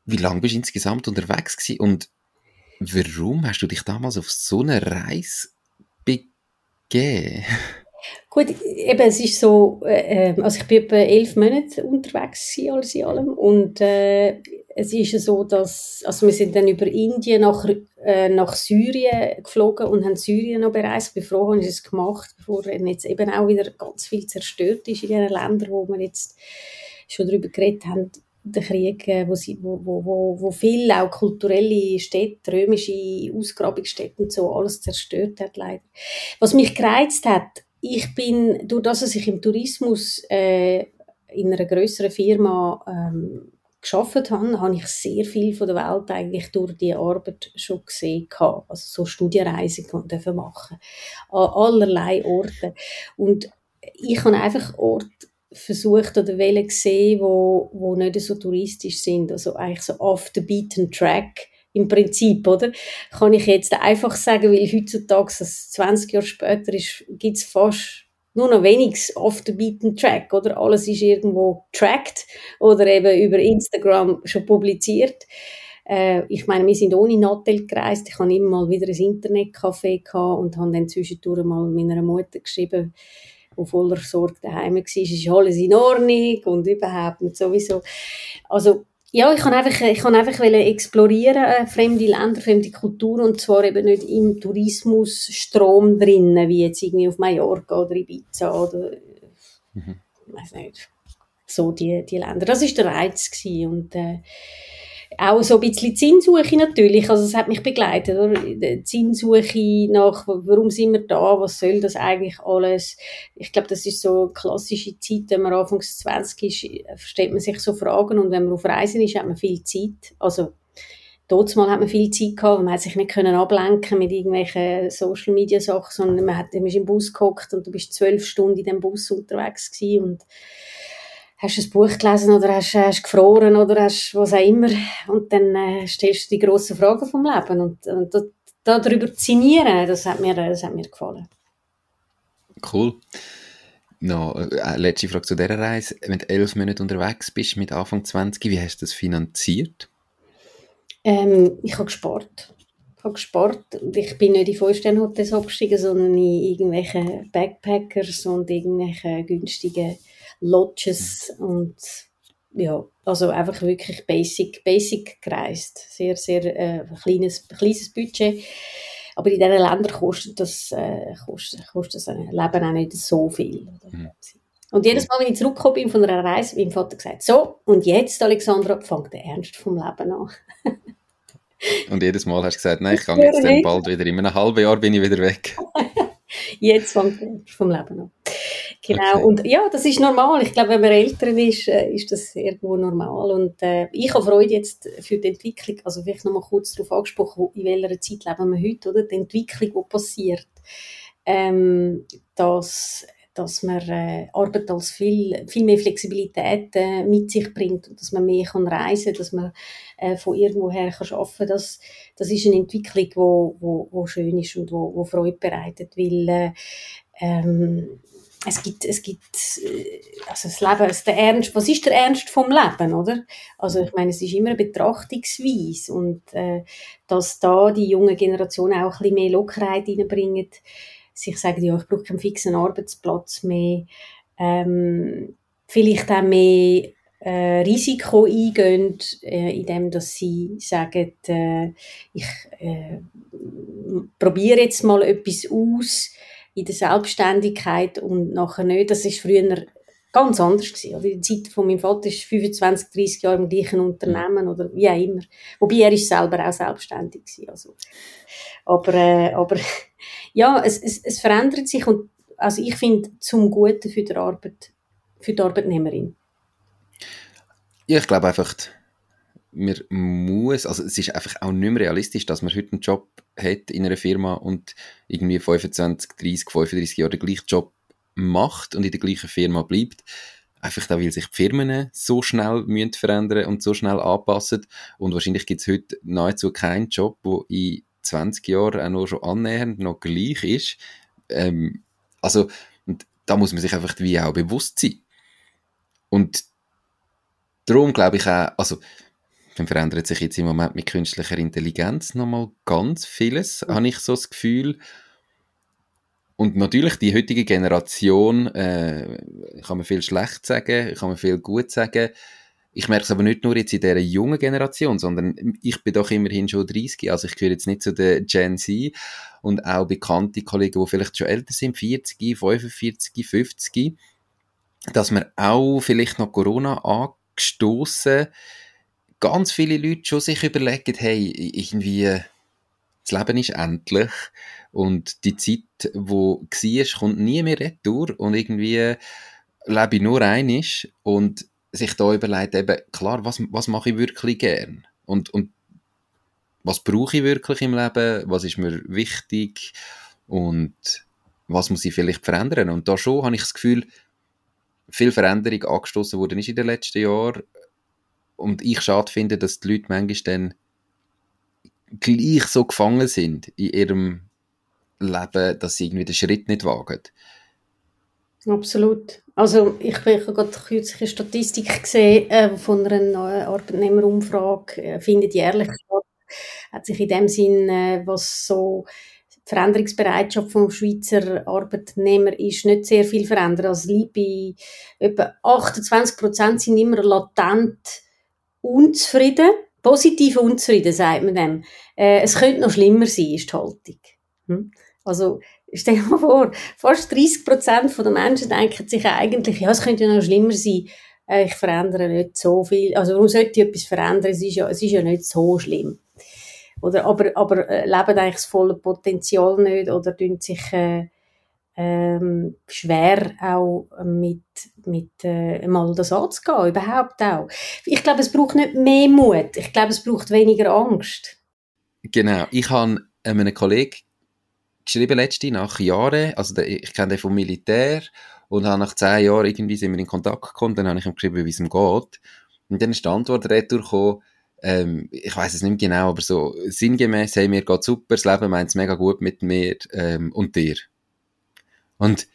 Wie lange bist du insgesamt unterwegs gewesen und warum hast du dich damals auf so eine Reise begeben? Gut, eben, es ist so, äh, also ich bin etwa elf Monate unterwegs gewesen, alles in allem, und äh, es ist ja so, dass, also wir sind dann über Indien nach, äh, nach Syrien geflogen und haben Syrien noch bereist, bevor haben wir es gemacht, bevor jetzt eben auch wieder ganz viel zerstört ist in den Ländern, wo wir jetzt schon darüber geredet haben, der Krieg, wo, sie, wo, wo, wo viele auch kulturelle Städte, römische Ausgrabungsstätten und so, alles zerstört hat, leider. Was mich gereizt hat, ich bin, durch das, dass ich im Tourismus äh, in einer grösseren Firma ähm, gearbeitet habe, habe ich sehr viel von der Welt eigentlich durch die Arbeit schon gesehen gehabt. Also so Studienreisen dürfen machen, an allerlei Orten. Und ich habe einfach Orte versucht oder wollen sehen, wo, wo nicht so touristisch sind, also eigentlich so off the beaten track im Prinzip, oder? Kann ich jetzt einfach sagen, weil heutzutage, zwanzig Jahre später, gibt es fast nur noch weniges off the beaten track, oder? Alles ist irgendwo tracked oder eben über Instagram schon publiziert. Äh, ich meine, wir sind ohne Nattel gereist, ich habe immer mal wieder ein Internetcafé gehabt und habe dann zwischendurch mal meiner Mutter geschrieben, wo voller Sorge daheim war, ist alles in Ordnung und überhaupt und sowieso. Also, ja, ich kann einfach, ich kann einfach explorieren, äh, fremde Länder, fremde Kulturen, und zwar eben nicht im Tourismusstrom drinnen, wie jetzt irgendwie auf Mallorca oder Ibiza oder, mhm. ich weiß nicht, so die, die Länder. Das war der Reiz gewesen. Und äh, auch so ein bisschen die Sinnsuche natürlich, also es hat mich begleitet, oder? Die Sinnsuche nach, warum sind wir da, was soll das eigentlich alles? Ich glaube, das ist so eine klassische Zeit, wenn man anfangs zwanzig ist, stellt man sich so Fragen, und wenn man auf Reisen ist, hat man viel Zeit, also damals hat man viel Zeit gehabt, man hat sich nicht können ablenken mit irgendwelchen Social-Media-Sachen, sondern man, hat, man ist im Bus gehockt und du bist zwölf Stunden in dem Bus unterwegs gewesen und hast du ein Buch gelesen oder hast, hast gefroren oder hast was auch immer, und dann äh, stellst du die grossen Fragen vom Leben, und, und da, da darüber zu sinnieren, das hat mir, das hat mir gefallen. Cool. Noch eine letzte Frage zu dieser Reise. Wenn du elf Monate unterwegs bist, mit Anfang zwanzig, wie hast du das finanziert? Ähm, ich habe gespart. Ich habe gespart und ich bin nicht in Fünf-Sterne-Hotels abgestiegen, sondern in irgendwelche Backpackers und irgendwelche günstigen Lodges, und ja, also einfach wirklich basic, basic gereist. Sehr, sehr äh, kleines, kleines Budget. Aber in diesen Ländern kostet das, äh, kostet, kostet das ein Leben auch nicht so viel. Mhm. Und jedes Mal, wenn ich zurückgekommen bin von einer Reise, hat mein Vater gesagt, so, und jetzt, Alexandra, fängt der Ernst vom Leben an. Und jedes Mal hast du gesagt, nein, ich gehe jetzt dann bald wieder, in einem halben Jahr bin ich wieder weg. Jetzt fängt der Ernst vom Leben an. Genau, okay. Und ja, das ist normal. Ich glaube, wenn man Eltern ist, ist das irgendwo normal. Und äh, ich habe Freude jetzt für die Entwicklung, also vielleicht noch mal kurz darauf angesprochen, in welcher Zeit leben wir heute, oder? Die Entwicklung, die passiert, ähm, dass, dass man äh, Arbeit als viel, viel mehr Flexibilität äh, mit sich bringt und dass man mehr kann reisen kann, dass man äh, von irgendwoher kann arbeiten kann. Das, das ist eine Entwicklung, die wo, wo, wo schön ist und die wo, wo Freude bereitet, weil äh, ähm, Es gibt, es gibt, also das Leben, also der Ernst, was ist der Ernst vom Leben, oder? Also ich meine, es ist immer eine Betrachtungsweise, und äh, dass da die jungen Generationen auch ein bisschen mehr Lockerheit reinbringen, sich sagen, ja, ich brauche keinen fixen Arbeitsplatz mehr, ähm, vielleicht auch mehr äh, Risiko eingehen, äh, indem dass sie sagen, äh, ich äh, probiere jetzt mal etwas aus, in der Selbstständigkeit und nachher nicht. Das war früher ganz anders gewesen. Also die Zeit von meinem Vater ist fünfundzwanzig, dreissig Jahre im gleichen Unternehmen oder wie auch immer. Wobei er ist selber auch selbstständig war. Also. Aber, äh, aber ja, es, es, es verändert sich, und also ich finde, zum Guten für die, Arbeit, für die Arbeitnehmerin. Ja, ich glaube einfach, man muss, also es ist einfach auch nicht mehr realistisch, dass man heute einen Job hat in einer Firma und irgendwie fünfundzwanzig, dreißig, fünfunddreißig Jahre den gleichen Job macht und in der gleichen Firma bleibt. Einfach da, weil sich die Firmen so schnell müssen verändern und so schnell anpassen. Und wahrscheinlich gibt es heute nahezu keinen Job, der in zwanzig Jahren auch noch schon annähernd noch gleich ist. Ähm, also, und da muss man sich einfach wie auch bewusst sein. Und darum glaube ich auch, also dann verändert sich jetzt im Moment mit künstlicher Intelligenz nochmal ganz vieles, habe ich so das Gefühl. Und natürlich, die heutige Generation, äh, kann man viel schlecht sagen, kann man viel gut sagen. Ich merke es aber nicht nur jetzt in dieser jungen Generation, sondern ich bin doch immerhin schon dreißig, also ich gehöre jetzt nicht zu der Gen Z. Und auch bekannte Kollegen, die vielleicht schon älter sind, vierzig, fünfundvierzig, fünfzig, dass man auch vielleicht noch Corona angeht, gestossen, ganz viele Leute schon sich überlegen, hey, irgendwie, das Leben ist endlich und die Zeit, die war, kommt nie mehr retour und irgendwie lebe ich nur einmal und sich da überlegt, eben, klar, was, was mache ich wirklich gern und, und was brauche ich wirklich im Leben, was ist mir wichtig und was muss ich vielleicht verändern. Und da schon habe ich das Gefühl, viel Veränderung angestoßen worden ist in den letzten Jahren und ich schade finde, dass die Leute manchmal dann gleich so gefangen sind in ihrem Leben, dass sie irgendwie den Schritt nicht wagen. Absolut. Also ich habe gerade kürzlich eine Statistik gesehen äh, von einer Arbeitnehmerumfrage, äh, findet jährlich statt. Hat sich in dem Sinn, äh, was so die Veränderungsbereitschaft des Schweizer Arbeitnehmers ist, nicht sehr viel verändert. Also bei etwa achtundzwanzig Prozent sind immer latent unzufrieden. Positiv unzufrieden, sagt man dem. Äh, es könnte noch schlimmer sein, ist die Haltung. Hm? Also stell dir mal vor, fast dreissig Prozent der Menschen denken sich eigentlich, ja, es könnte noch schlimmer sein, äh, ich verändere nicht so viel. Also warum sollte ich etwas verändern? Es ist ja, es ist ja nicht so schlimm. Oder, aber, aber äh, leben eigentlich das volle Potenzial nicht oder tun sich äh, ähm, schwer auch mit, mit äh, mal das anzugehen, überhaupt auch. Ich glaube, es braucht nicht mehr Mut, ich glaube, es braucht weniger Angst. Genau, ich habe einem Kollegen geschrieben letzte nach Jahren, also der, ich kenne den vom Militär und habe nach zehn Jahren irgendwie sind wir in Kontakt gekommen, dann habe ich ihm geschrieben, wie es ihm geht. Und dann ist die Antwort retourgekommen, Ähm, ich weiss es nicht mehr genau, aber so sinngemäß, hey, mir geht super, das Leben meint es mega gut mit mir ähm, und dir. Und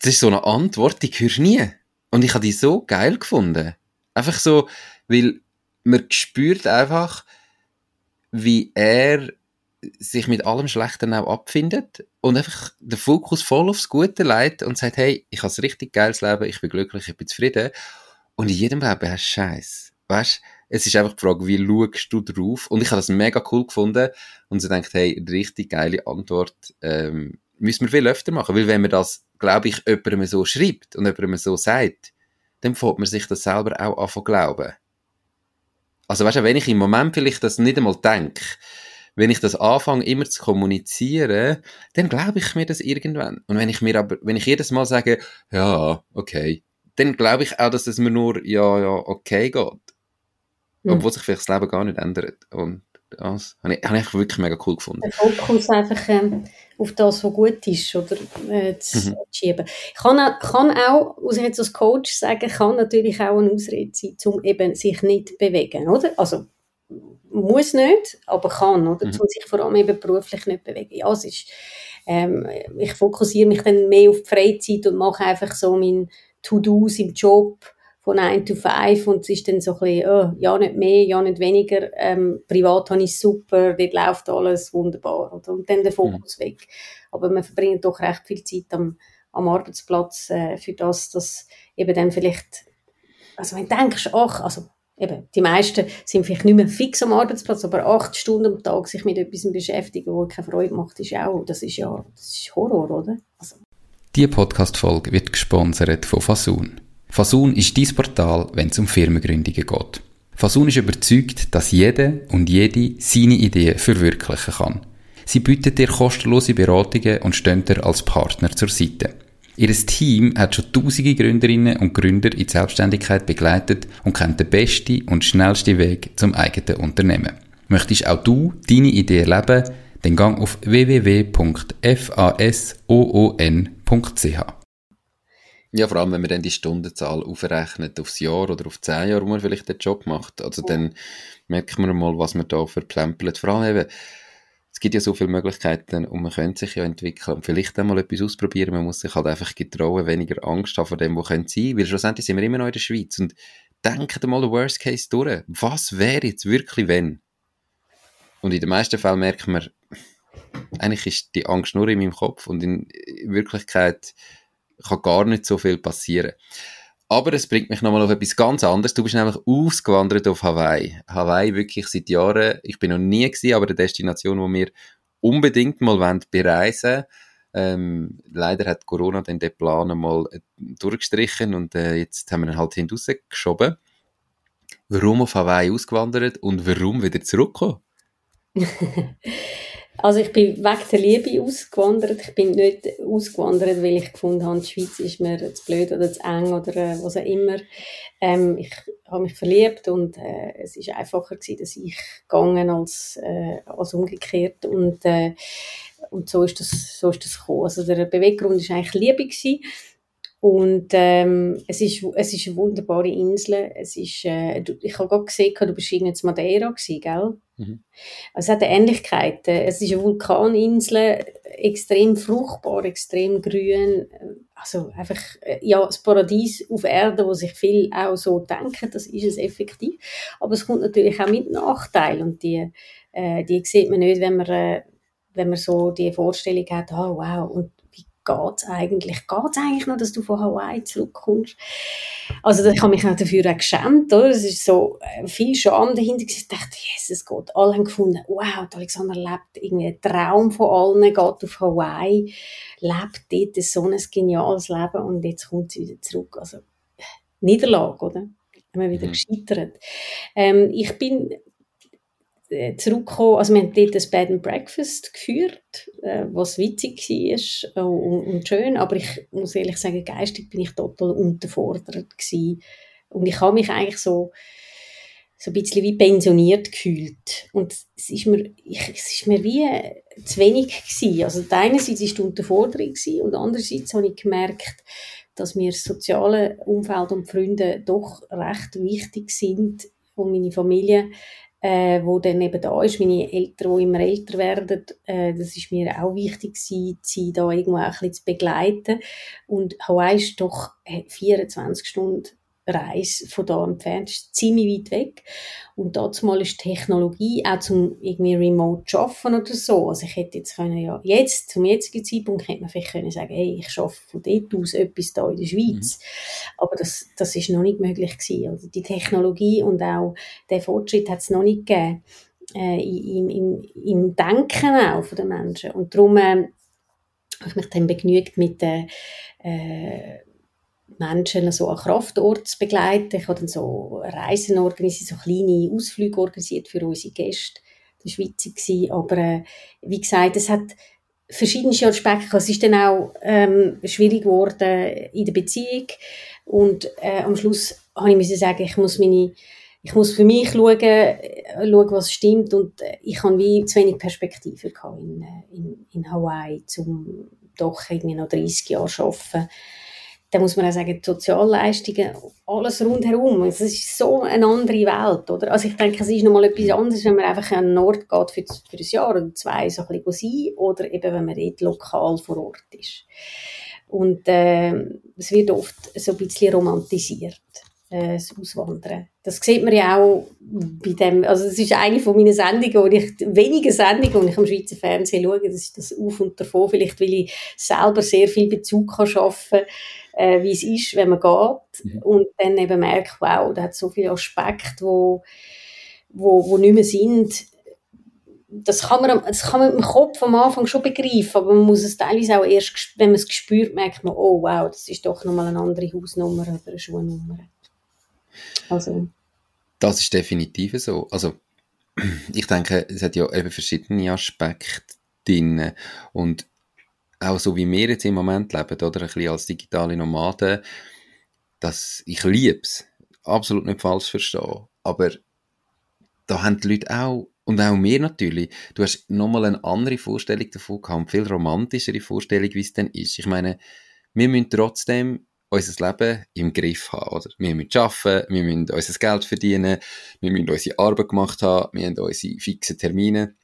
das ist so eine Antwort, die hörst du nie. Und ich habe die so geil gefunden. Einfach so, weil man spürt einfach, wie er sich mit allem Schlechten auch abfindet und einfach den Fokus voll aufs Gute legt und sagt, hey, ich habe ein richtig geiles Leben, ich bin glücklich, ich bin zufrieden. Und in jedem Leben hast du Scheiß. Weißt du? Es ist einfach die Frage, wie schaust du drauf? Und ich habe das mega cool gefunden. Und sie denkt, hey, richtig geile Antwort, ähm, müssen wir viel öfter machen. Weil wenn man das, glaube ich, jemandem so schreibt und jemandem so sagt, dann fängt man sich das selber auch an zu glauben. Also weißt du, wenn ich im Moment vielleicht das nicht einmal denke, wenn ich das anfange, immer zu kommunizieren, dann glaube ich mir das irgendwann. Und wenn ich mir aber, wenn ich jedes Mal sage, ja, okay, dann glaube ich auch, dass es mir nur, ja, ja, okay geht. Mhm. Obwohl sich vielleicht das Leben gar nicht ändert. Und das habe ich, habe ich wirklich mega cool gefunden. Der Fokus einfach ähm, auf das, was gut ist, oder äh, zu mhm. schieben. Ich kann auch, kann auch, was ich jetzt als Coach sage, kann natürlich auch eine Ausrede sein, um eben sich nicht zu bewegen, oder? Also, muss nicht, aber kann, oder? Mhm. Um sich vor allem eben beruflich nicht zu bewegen. Ja, es ist, ähm, ich fokussiere mich dann mehr auf die Freizeit und mache einfach so mein To-Dos im Job, von nine to five und es ist dann so ein bisschen, oh, ja nicht mehr, ja nicht weniger, ähm, privat habe ich es super, dort läuft alles wunderbar, oder? Und dann der Fokus mhm. weg. Aber man verbringt doch recht viel Zeit am, am Arbeitsplatz äh, für das, dass eben dann vielleicht, also wenn du denkst, ach, also eben, die meisten sind vielleicht nicht mehr fix am Arbeitsplatz, aber acht Stunden am Tag sich mit etwas beschäftigen, wo keine Freude macht, ist auch, das ist ja, das ist Horror, oder? Also. Die Podcast-Folge wird gesponsert von Faysoon. Faysoon ist dein Portal, wenn es um Firmengründungen geht. Faysoon ist überzeugt, dass jeder und jede seine Ideen verwirklichen kann. Sie bietet dir kostenlose Beratungen und stehen dir als Partner zur Seite. Ihr Team hat schon tausende Gründerinnen und Gründer in die Selbstständigkeit begleitet und kennt den besten und schnellsten Weg zum eigenen Unternehmen. Möchtest auch du deine Idee leben? Dann gang auf w w w dot fasoon dot c h. Ja, vor allem, wenn man dann die Stundenzahl aufrechnet aufs Jahr oder auf zehn Jahre, wo man vielleicht den Job macht. Also dann merkt man mal, was man da verplempelt. Vor allem eben, es gibt ja so viele Möglichkeiten und man könnte sich ja entwickeln und vielleicht einmal etwas ausprobieren. Man muss sich halt einfach getrauen, weniger Angst haben vor dem, was sein könnte. Weil schlussendlich sind wir immer noch in der Schweiz. Und denkt mal den Worst Case durch. Was wäre jetzt wirklich, wenn? Und in den meisten Fällen merkt man, eigentlich ist die Angst nur in meinem Kopf und in Wirklichkeit kann gar nicht so viel passieren. Aber es bringt mich nochmal auf etwas ganz anderes. Du bist nämlich ausgewandert auf Hawaii. Hawaii wirklich seit Jahren, ich bin noch nie gewesen, aber eine Destination, die wir unbedingt mal bereisen wollen. Ähm, leider hat Corona den Plan mal durchgestrichen und äh, jetzt haben wir ihn halt hinausgeschoben. warum auf Hawaii ausgewandert und warum wieder zurückgekommen? Also ich bin wegen der Liebe ausgewandert. Ich bin nicht ausgewandert, weil ich gefunden habe, die Schweiz ist mir zu blöd oder zu eng oder was auch immer. Ähm, ich habe mich verliebt und äh, es war einfacher gewesen, dass ich gegangen als, äh, als umgekehrt. Und, äh, und so ist das, so ist das gekommen. Also der Beweggrund war eigentlich Liebe gewesen. Und ähm, es, ist, es ist eine wunderbare Insel. Es ist, äh, ich habe gerade gesehen, du warst in Madeira gewesen, gell? Mhm. Es hat eine Ähnlichkeit. Es ist eine Vulkaninsel, extrem fruchtbar, extrem grün. Also einfach ja, das Paradies auf Erde, wo sich viele auch so denken, das ist es effektiv. Aber es kommt natürlich auch mit Nachteilen. Und die, äh, die sieht man nicht, wenn man, äh, wenn man so die Vorstellung hat, oh, wow, und geht's eigentlich? Geht's eigentlich noch, dass du von Hawaii zurückkommst? Also ich habe mich auch dafür auch geschämt, oder? Es ist so viel Scham dahinter. Ich dachte, Jesus Gott, alle haben gefunden, wow, Alexandra lebt irgendeinen Traum von allen, geht auf Hawaii, lebt dort so ein geniales Leben und jetzt kommt sie wieder zurück. Also Niederlage, oder? Haben wir wieder mhm. gescheitert. Ähm, ich bin zurückgekommen, also wir haben dort ein Bed and Breakfast geführt, was witzig war und schön, aber ich muss ehrlich sagen, geistig bin ich total unterfordert gewesen. Und ich habe mich eigentlich so, so ein bisschen wie pensioniert gefühlt. Und es ist mir, ich, es ist mir wie zu wenig gewesen. Also einerseits war die Unterforderung gewesen, und andererseits habe ich gemerkt, dass mir das soziale Umfeld und Freunde doch recht wichtig sind und meine Familie, Äh, wo dann eben da ist, meine Eltern, die immer älter werden, äh, das ist mir auch wichtig gewesen, sie da irgendwo ein bisschen zu begleiten. Und Hawaii ist doch vierundzwanzig Stunden Reise von da entfernt, ist ziemlich weit weg. Und dazu mal ist Technologie auch zum irgendwie remote zu arbeiten oder so. Also ich hätte jetzt können, ja, jetzt, zum jetzigen Zeitpunkt hätte man vielleicht können sagen, hey, ich arbeite von dort aus etwas da in der Schweiz. Mhm. Aber das, das ist noch nicht möglich gewesen. Also die Technologie und auch der Fortschritt hat es noch nicht gegeben, äh, im, im, im Denken auch von den Menschen. Und darum äh, habe ich mich dann begnügt mit der äh, Menschen so an Kraftort zu begleiten. Ich habe dann so Reisen organisiert, so kleine Ausflüge organisiert für unsere Gäste. Das war witzig. Aber äh, wie gesagt, es hat verschiedenste Aspekte. Es ist dann auch ähm, schwierig geworden in der Beziehung. Und äh, am Schluss habe ich sagen, ich muss meine Ich muss für mich schauen, schauen, was stimmt, und ich habe wie zu wenig Perspektive gehabt in, in, in Hawaii, um doch irgendwie noch dreißig Jahre zu arbeiten. Da muss man auch sagen, die Sozialleistungen, alles rundherum, es ist so eine andere Welt, oder? Also ich denke, es ist nochmal etwas anderes, wenn man einfach an einen Ort geht für, für ein Jahr oder zwei, so ein bisschen sein, oder eben, wenn man dort lokal vor Ort ist. Und äh, es wird oft so ein bisschen romantisiert, äh, das Auswandern. Das sieht man ja auch bei dem, also das ist eine von meinen Sendungen, die ich, wenige Sendungen, die ich am Schweizer Fernsehen schaue, das ist das Auf und Davon, vielleicht weil ich selber sehr viel Bezug kann schaffen kann, Äh, wie es ist, wenn man geht, mhm. und dann eben merkt, wow, da hat so viele Aspekte, die wo, wo, wo nicht mehr sind. Das kann, man, das kann man mit dem Kopf am Anfang schon begreifen, aber man muss es teilweise auch erst, wenn man es spürt, merkt man, oh wow, das ist doch nochmal eine andere Hausnummer oder eine Schuhnummer. Also. Das ist definitiv so. Also, ich denke, es hat ja eben verschiedene Aspekte drin, und auch so wie wir jetzt im Moment leben, oder? Ein bisschen als digitale Nomaden, dass ich liebe es. Absolut nicht falsch verstehen. Aber da haben die Leute auch, und auch wir natürlich, du hast nochmal eine andere Vorstellung davon gehabt, eine viel romantischere Vorstellung, wie es denn ist. Ich meine, wir müssen trotzdem unser Leben im Griff haben, oder? Wir müssen arbeiten, wir müssen unser Geld verdienen, wir müssen unsere Arbeit gemacht haben, wir haben unsere fixen Termine.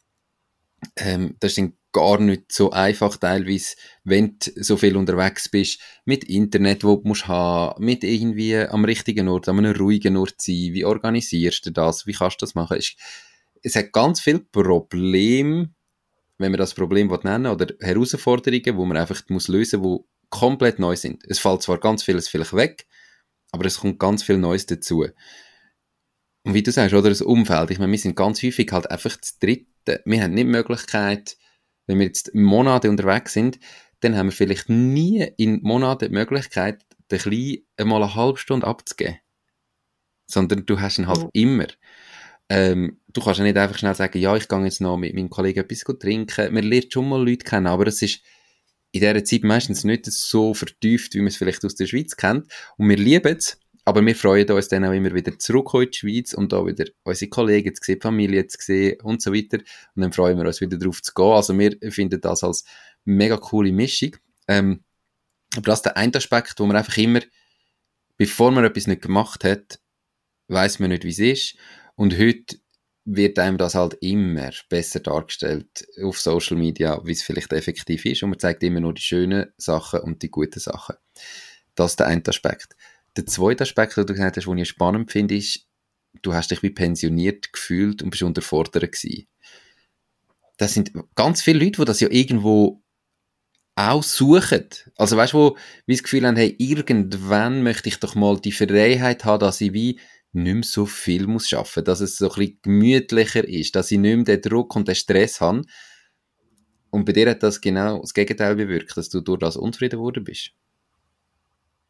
Ähm, das ist gar nicht so einfach teilweise, wenn du so viel unterwegs bist, mit Internet, das du haben musst, mit irgendwie am richtigen Ort, an einem ruhigen Ort sein, wie organisierst du das, wie kannst du das machen? Es hat ganz viele Probleme, wenn man das Problem nennen will, oder Herausforderungen, die man einfach muss lösen muss, die komplett neu sind. Es fällt zwar ganz vieles vielleicht weg, aber es kommt ganz viel Neues dazu. Und wie du sagst, oder das Umfeld, ich meine, wir sind ganz häufig halt einfach das Dritte. Wir haben nicht die Möglichkeit, wenn wir jetzt Monate unterwegs sind, dann haben wir vielleicht nie in Monaten die Möglichkeit, den Kleinen mal eine halbe Stunde abzugeben. sondern du hast ihn halt ja. immer. Ähm, du kannst ja nicht einfach schnell sagen, ja, ich gehe jetzt noch mit meinem Kollegen etwas trinken. Man lernt schon mal Leute kennen, aber es ist in dieser Zeit meistens nicht so vertieft, wie man es vielleicht aus der Schweiz kennt. Und wir lieben es, aber wir freuen uns dann auch immer wieder zurück in die Schweiz und da wieder unsere Kollegen zu sehen, die Familie zu sehen und so weiter. Und dann freuen wir uns wieder drauf zu gehen. Also wir finden das als mega coole Mischung. Ähm, aber das ist der eine Aspekt, wo man einfach immer, bevor man etwas nicht gemacht hat, weiss man nicht, wie es ist. Und heute wird einem das halt immer besser dargestellt auf Social Media, wie es vielleicht effektiv ist. Und man zeigt immer nur die schönen Sachen und die guten Sachen. Das ist der eine Aspekt. Der zweite Aspekt, den du gesagt hast, den ich spannend finde, ist, du hast dich wie pensioniert gefühlt und bist unterfordert gewesen. Das sind ganz viele Leute, die das ja irgendwo auch suchen. Also weißt du, wie das Gefühl haben, hey, irgendwann möchte ich doch mal die Freiheit haben, dass ich wie nicht mehr so viel muss arbeiten, dass es so ein bisschen gemütlicher ist, dass ich nicht mehr den Druck und den Stress habe. Und bei dir hat das genau das Gegenteil bewirkt, dass du durch das unzufrieden geworden bist.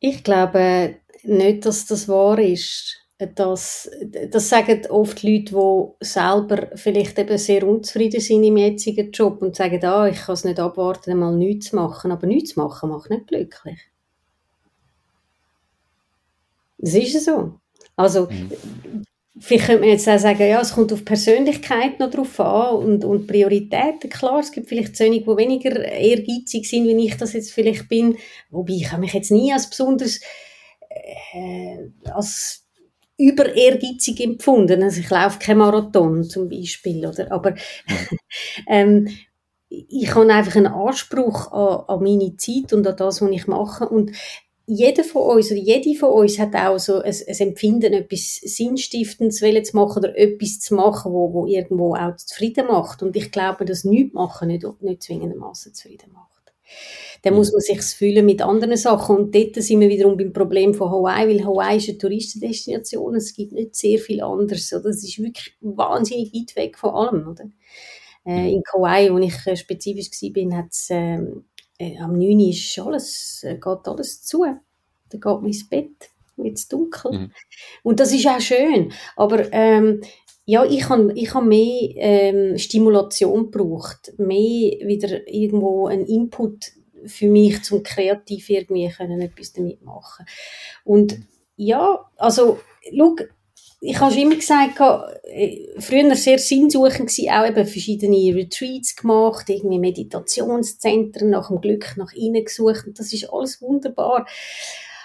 Ich glaube nicht, dass das wahr ist. Das, das sagen oft Leute, die selber vielleicht eben sehr unzufrieden sind im jetzigen Job und sagen, ah, ich kann es nicht abwarten, einmal nichts zu machen. Aber nichts zu machen macht nicht glücklich. Das ist so. Also, vielleicht könnte man jetzt auch sagen, ja, es kommt auf Persönlichkeit noch drauf an und, und Prioritäten. Klar, es gibt vielleicht solche, die weniger ehrgeizig sind, wie ich das jetzt vielleicht bin. Wobei, ich habe mich jetzt nie als besonders äh, als über ehrgeizig empfunden. Also, ich laufe keinen Marathon zum Beispiel, oder? Aber ähm, ich habe einfach einen Anspruch an, an meine Zeit und an das, was ich mache. Und jeder von uns oder jede von uns hat auch so ein, ein Empfinden, etwas Sinnstiftendes zu machen oder etwas zu machen, wo, wo irgendwo auch zufrieden macht. Und ich glaube, dass nichts machen nicht, nicht zwingendermassen zufrieden macht. Dann muss man sich fühlen mit anderen Sachen. Und dort sind wir wiederum beim Problem von Hawaii, weil Hawaii ist eine Touristendestination. Es gibt nicht sehr viel anderes. Oder? Es ist wirklich wahnsinnig weit weg von allem. Oder? Äh, in Hawaii, wo ich äh, spezifisch war, hat es... Äh, Am neun Uhr ist alles, geht alles zu. Dann geht man ins Bett, wird es dunkel. Mhm. Und das ist auch schön. Aber ähm, ja, ich habe ich hab mehr ähm, Stimulation gebraucht. Mehr wieder irgendwo einen Input für mich, zum kreativ irgendwie können, etwas damit machen. Und ja, also, schau, ich habe schon immer gesagt, ich war früher sehr sinnsuchend, auch eben verschiedene Retreats gemacht, irgendwie Meditationszentren nach dem Glück nach innen gesucht. Und das ist alles wunderbar.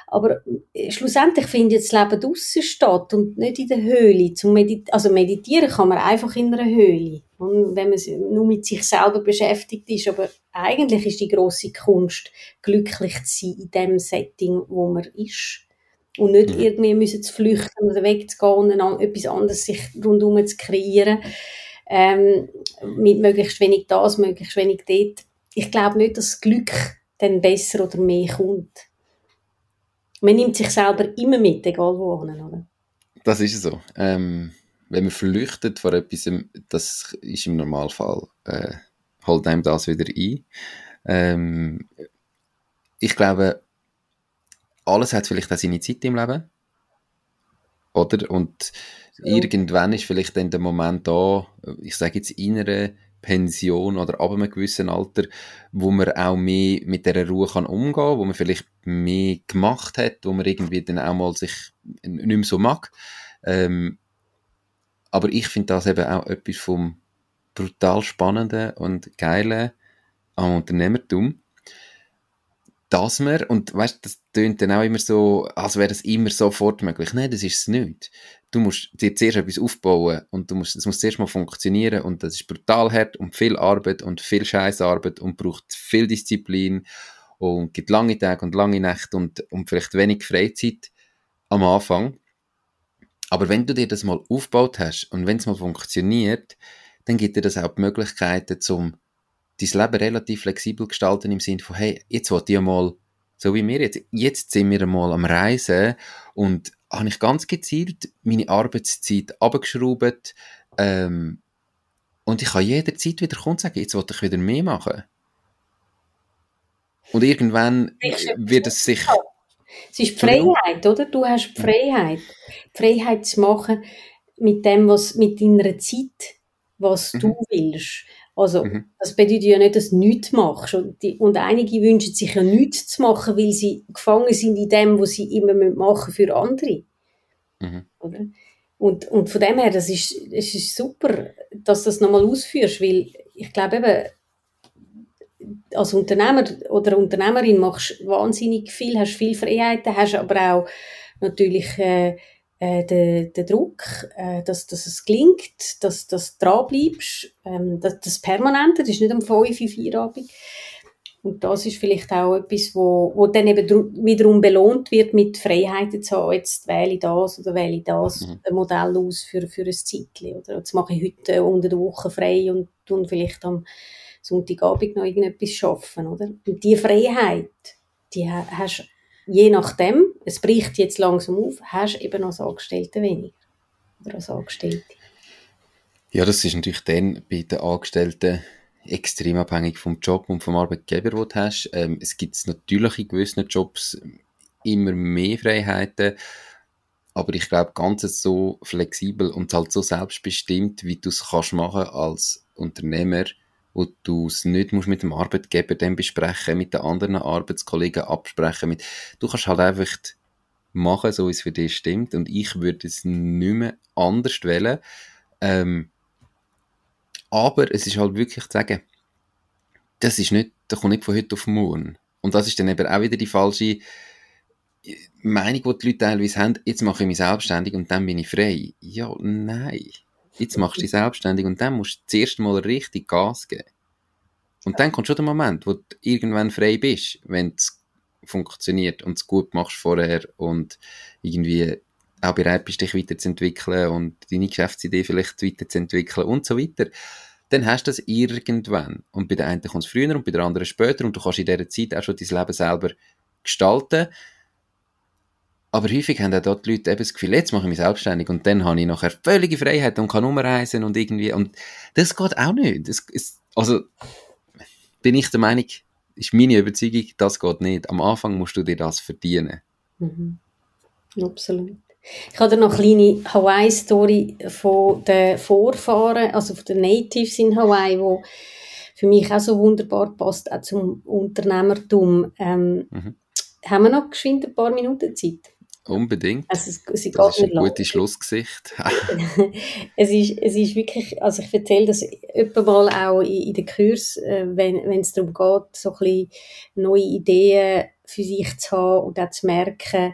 Aber schlussendlich findet das Leben draussen statt und nicht in der Höhle. Zum Medi- also meditieren kann man einfach in einer Höhle, wenn man nur mit sich selber beschäftigt ist. Aber eigentlich ist die grosse Kunst, glücklich zu sein in dem Setting, wo man ist. Und nicht irgendwie müssen zu flüchten oder wegzugehen und etwas anderes sich rundherum zu kreieren. Ähm, mit möglichst wenig das, möglichst wenig dort. Ich glaube nicht, dass das Glück dann besser oder mehr kommt. Man nimmt sich selber immer mit, egal wohin, oder? Das ist so. Ähm, wenn man flüchtet vor etwas, das ist im Normalfall, äh, holt einem das wieder ein. Ähm, ich glaube, alles hat vielleicht auch seine Zeit im Leben, oder? Und ja. Irgendwann ist vielleicht dann der Moment da, ich sage jetzt innere Pension oder ab einem gewissen Alter, wo man auch mehr mit dieser Ruhe kann umgehen kann, wo man vielleicht mehr gemacht hat, wo man irgendwie dann auch mal sich nicht mehr so mag. Ähm, aber ich finde das eben auch etwas vom brutal Spannenden und Geilen am Unternehmertum, dass man, und weißt, das tönt dann auch immer so, als wäre das immer sofort möglich. Nein, das ist es nicht. Du musst dir zuerst etwas aufbauen und du musst, das muss zuerst mal funktionieren und das ist brutal hart und viel Arbeit und viel Scheißarbeit und braucht viel Disziplin und gibt lange Tage und lange Nächte und, und vielleicht wenig Freizeit am Anfang. Aber wenn du dir das mal aufgebaut hast und wenn es mal funktioniert, dann gibt dir das auch die Möglichkeiten, zum dein Leben relativ flexibel gestalten im Sinne von, hey, jetzt will ich mal, so wie wir jetzt, jetzt sind wir mal am Reisen und habe ich ganz gezielt meine Arbeitszeit runtergeschraubt ähm, und ich kann jederzeit wieder kommen und sagen, jetzt will ich wieder mehr machen. Und irgendwann wird es sich... Es ist die Freiheit, oder? Du hast die Freiheit. Die Freiheit zu machen mit dem, was mit deiner Zeit, was mhm. du willst. Also, mhm. das bedeutet ja nicht, dass du nichts machst. Und, die, und einige wünschen sich ja nichts zu machen, weil sie gefangen sind in dem, was sie immer machen für andere. Mhm. Oder? Und, und von dem her, das ist, das ist super, dass du das nochmal ausführst, weil ich glaube eben, als Unternehmer oder Unternehmerin machst du wahnsinnig viel, hast viele Freiheiten, hast aber auch natürlich äh, äh, den, den Druck, äh, dass, dass es gelingt, dass, dass du dranbleibst, ähm, das, das Permanente, das ist nicht am fünf Uhr Feierabend. Und das ist vielleicht auch etwas, wo, wo dann eben wiederum belohnt wird mit Freiheiten zu haben, jetzt wähle ich das oder wähle ich das mhm. ein Modell aus für, für ein Zeitchen. Oder jetzt mache ich heute unter der Woche frei und tun vielleicht am Sonntagabend noch irgendetwas schaffen, oder? Und diese Freiheit, die hast je nachdem, es bricht jetzt langsam auf, hast eben als Angestellte weniger. Oder als Angestellte. Ja, das ist natürlich dann bei den Angestellten extrem abhängig vom Job und vom Arbeitgeber, den du hast. Ähm, es gibt natürlich in gewissen Jobs immer mehr Freiheiten, aber ich glaube, ganz so flexibel und halt so selbstbestimmt, wie du es kannst machen als Unternehmer, wo du es nicht musst mit dem Arbeitgeber dann besprechen, mit den anderen Arbeitskollegen absprechen. Mit, du kannst halt einfach machen, so wie es für dich stimmt. Und ich würde es nicht mehr anders wählen. Ähm, aber es ist halt wirklich zu sagen, das ist nicht, das kommt nicht von heute auf morgen. Und das ist dann eben auch wieder die falsche Meinung, die die Leute teilweise haben, jetzt mache ich mich selbstständig und dann bin ich frei. Ja, nein. Jetzt machst du dich selbstständig und dann musst du zuerst mal richtig Gas geben. Und dann kommt schon der Moment, wo du irgendwann frei bist, wenn es funktioniert und es gut machst vorher und irgendwie auch bereit bist, dich weiterzuentwickeln und deine Geschäftsidee vielleicht weiterzuentwickeln und so weiter. Dann hast du das irgendwann. Und bei der einen kommt es früher und bei der anderen später und du kannst in dieser Zeit auch schon dein Leben selber gestalten. Aber häufig haben auch dort die Leute eben das Gefühl, jetzt mache ich mich selbstständig und dann habe ich nachher völlige Freiheit und kann rumreisen und irgendwie, und das geht auch nicht. Das ist, also, bin ich der Meinung, ist meine Überzeugung, das geht nicht. Am Anfang musst du dir das verdienen. Mhm. Absolut. Ich habe da noch eine kleine Hawaii-Story von den Vorfahren, also von den Natives in Hawaii, die für mich auch so wunderbar passt, auch zum Unternehmertum. Ähm, mhm. Haben wir noch geschwind ein paar Minuten Zeit? Unbedingt. Also es, das ist ein gutes Schlussgesicht. es, ist, es ist wirklich, also ich erzähle das etwa mal auch in, in den Kursen, äh, wenn, wenn es darum geht, so ein bisschen neue Ideen für sich zu haben und auch zu merken,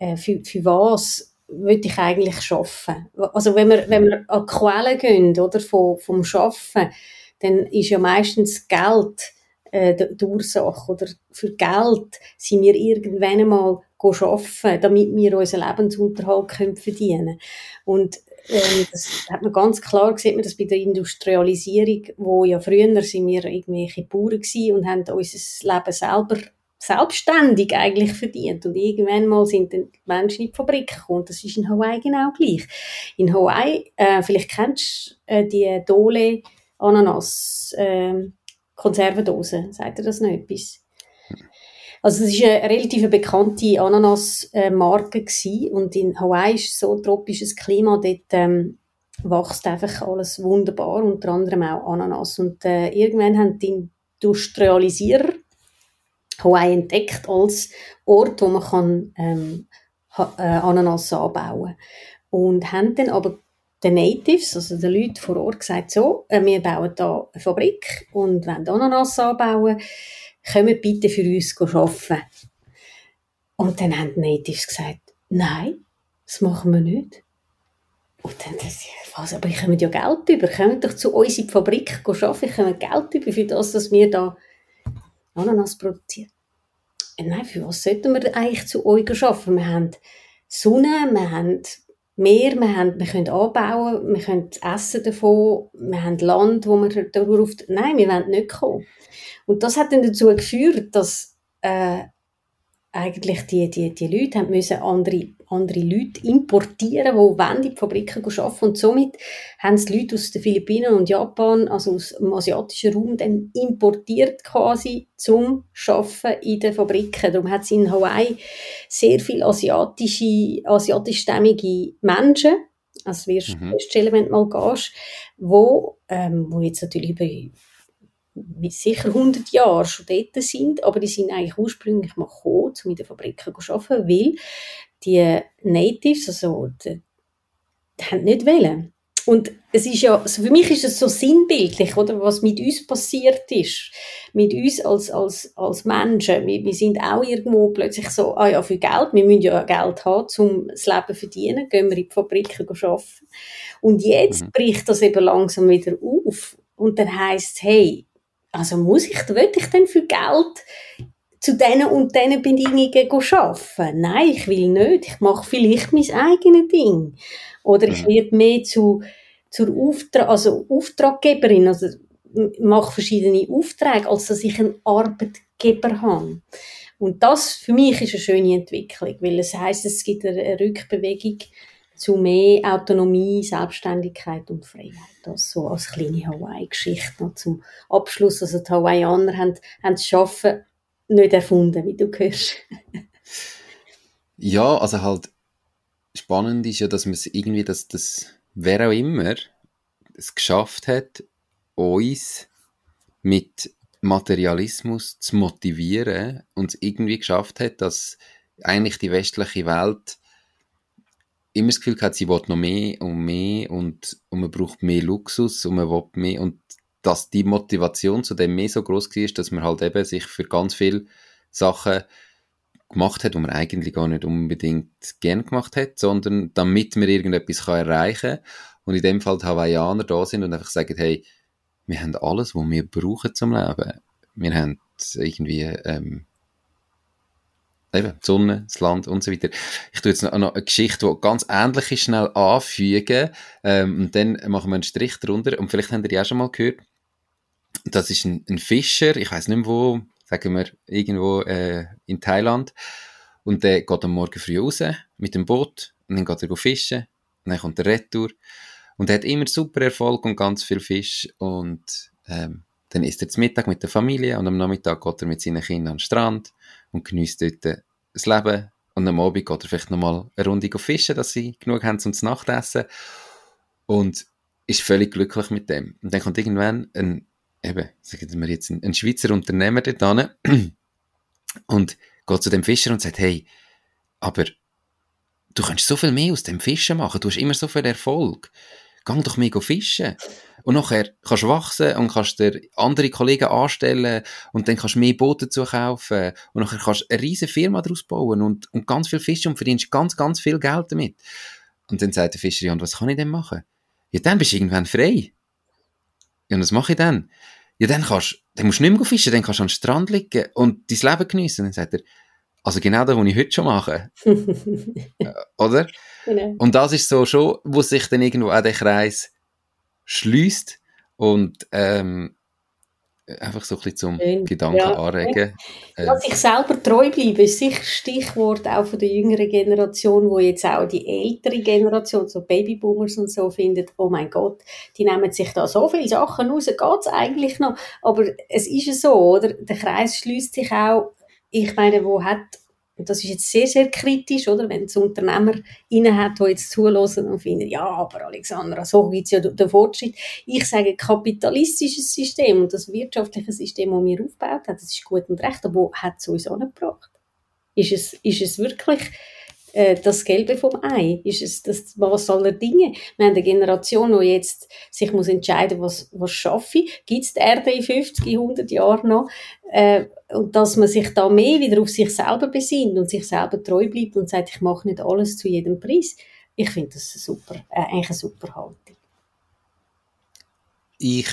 äh, für, für was will ich eigentlich arbeiten. Also wenn wir, wenn wir an die Quellen gehen, oder, vom, vom Arbeiten, dann ist ja meistens Geld die Ursache, oder für Geld sind wir irgendwann einmal arbeiten, damit wir unseren Lebensunterhalt können verdienen können. Und ähm, das hat man ganz klar, sieht man das bei der Industrialisierung, wo ja früher sind wir irgendwelche Bauern gewesen und haben unser Leben selber selbstständig eigentlich verdient. Und irgendwann mal sind dann die Menschen in die Fabrik gekommen. Und das ist in Hawaii genau gleich. In Hawaii, äh, vielleicht kennst du äh, die Dole Ananas, äh, Konservendosen, sagt ihr das noch etwas? Also es war eine relativ bekannte Ananas-Marke und in Hawaii ist so tropisches Klima, dort ähm, wächst einfach alles wunderbar, unter anderem auch Ananas. Und äh, irgendwann haben die Industrialisierer Hawaii entdeckt als Ort, wo man kann, ähm, Ananas anbauen kann. Und haben dann aber den Natives, also den Leuten vor Ort, gesagt, so, wir bauen hier eine Fabrik und wollen Ananas anbauen, kommt bitte für uns arbeiten. Und dann haben die Natives gesagt, nein, das machen wir nicht. Und dann haben sie gesagt, aber ich komme ja Geld über, kommt doch zu uns in die Fabrik arbeiten, ich komme Geld über für das, dass wir da Ananas produzieren. Und nein, für was sollten wir eigentlich zu euch arbeiten? Wir haben Sonne, wir haben Meer, wir, haben, wir können anbauen, wir können essen davon, wir haben Land, wo wir darauf... Nein, wir wollen nicht kommen. Und das hat dann dazu geführt, dass äh, eigentlich die, die, die Leute haben müssen andere, andere Leute importieren, die in die Fabriken arbeiten wollen. Und somit haben es Leute aus den Philippinen und Japan, also aus dem asiatischen Raum, dann importiert quasi zum Arbeiten in den Fabriken. Darum hat es in Hawaii sehr viele asiatische, asiatischstämmige Menschen, also wirst du mhm. feststellen, wenn du mal gehst, wo, ähm, wo jetzt natürlich über sicher hundert Jahre schon dort sind, aber die sind eigentlich ursprünglich mal gekommen, um in den Fabriken zu arbeiten, weil die Natives, also die, die haben nicht wollen. Und es ist ja, also für mich ist es so sinnbildlich, oder, was mit uns passiert ist, mit uns als, als, als Menschen. Wir, wir sind auch irgendwo plötzlich so, ah ja, für Geld, wir müssen ja Geld haben, um das Leben zu verdienen, gehen wir in die Fabriken arbeiten. Und jetzt mhm. bricht das eben langsam wieder auf und dann heisst es, hey, also muss ich, will ich denn für Geld zu diesen und diesen Bedingungen arbeiten? Nein, ich will nicht. Ich mache vielleicht mein eigenes Ding. Oder ich werde mehr zu, zur Auftra- also Auftraggeberin, also mache verschiedene Aufträge, als dass ich einen Arbeitgeber habe. Und das für mich ist eine schöne Entwicklung, weil es heisst, es gibt eine Rückbewegung zu mehr Autonomie, Selbstständigkeit und Freiheit. Das so als kleine Hawaii-Geschichte noch zum Abschluss. Also die Hawaiianer haben, haben das Schaffen nicht erfunden, wie du hörst. Ja, also halt spannend ist ja, dass man es irgendwie, dass das, wer auch immer es geschafft hat, uns mit Materialismus zu motivieren und es irgendwie geschafft hat, dass eigentlich die westliche Welt immer das Gefühl hat, sie will noch mehr und mehr und, und man braucht mehr Luxus und man will mehr und dass die Motivation zu dem mehr so gross war, dass man halt eben sich für ganz viele Sachen gemacht hat, die man eigentlich gar nicht unbedingt gern gemacht hat, sondern damit man irgendetwas erreichen kann und in dem Fall die Hawaiianer da sind und einfach sagen, hey, wir haben alles, was wir brauchen zum Leben. Wir haben irgendwie ähm, eben die Sonne, das Land und so weiter. Ich tue jetzt noch eine Geschichte, die ganz ähnlich ist, schnell anfügen ähm, und dann machen wir einen Strich drunter und vielleicht habt ihr die auch schon mal gehört. Das ist ein, ein Fischer, ich weiss nicht mehr wo, sagen wir irgendwo äh, in Thailand und der geht am Morgen früh raus mit dem Boot und dann geht er fischen und dann kommt er retour und er hat immer super Erfolg und ganz viel Fisch und ähm, dann isst er zum Mittag mit der Familie und am Nachmittag geht er mit seinen Kindern an den Strand und genießt dort das Leben und am Abend geht er vielleicht nochmal eine Runde fischen, dass sie genug haben zum Nachtessen und ist völlig glücklich mit dem und dann kommt irgendwann ein eben, sagen wir jetzt, ein Schweizer Unternehmer dort hin und geht zu dem Fischer und sagt, hey, aber du kannst so viel mehr aus dem Fischen machen, du hast immer so viel Erfolg, geh doch mehr fischen und nachher kannst du wachsen und kannst dir andere Kollegen anstellen und dann kannst du mehr Boote zukaufen und nachher kannst du eine riesige Firma daraus bauen und, und ganz viel Fischen und verdienst ganz, ganz viel Geld damit. Und dann sagt der Fischer, ja, und was kann ich denn machen? Ja, dann bist du irgendwann frei. Ja, und was mache ich dann? Ja, dann, kannst, dann musst du nicht mehr fischen, dann kannst du an den Strand liegen und dein Leben geniessen. Dann sagt er, also genau das, was ich heute schon mache. Oder? Genau. Und das ist so schon, wo sich dann irgendwo auch der Kreis schliesst und ähm, einfach so ein bisschen zum Schön. Gedanken ja. anregen. Äh, Dass ich selber treu bleibe, ist sicher Stichwort auch von der jüngeren Generation, wo jetzt auch die ältere Generation, so Babyboomers und so, findet, oh mein Gott, die nehmen sich da so viele Sachen raus, geht es eigentlich noch? Aber es ist ja so, oder? Der Kreis schliesst sich auch, ich meine, wo hat, und das ist jetzt sehr, sehr kritisch, oder? Wenn es Unternehmer innen hat, die jetzt zuhören und finden, ja, aber Alexandra, so gibt es ja den Fortschritt. Ich sage, kapitalistisches System und das wirtschaftliche System, das wir aufgebaut haben, das ist gut und recht, aber wo hat es uns angebracht? Ist es, ist es wirklich äh, das Gelbe vom Ei? Ist es das Maß aller Dinge? Wir haben eine Generation, die jetzt sich muss entscheiden muss, was, was schaffe ich? Gibt es die Erde in fünfzig, hundert Jahren noch? Äh, Und dass man sich da mehr wieder auf sich selber besinnt und sich selber treu bleibt und sagt, ich mache nicht alles zu jedem Preis. Ich finde das super, äh, eigentlich eine super Haltung. Ich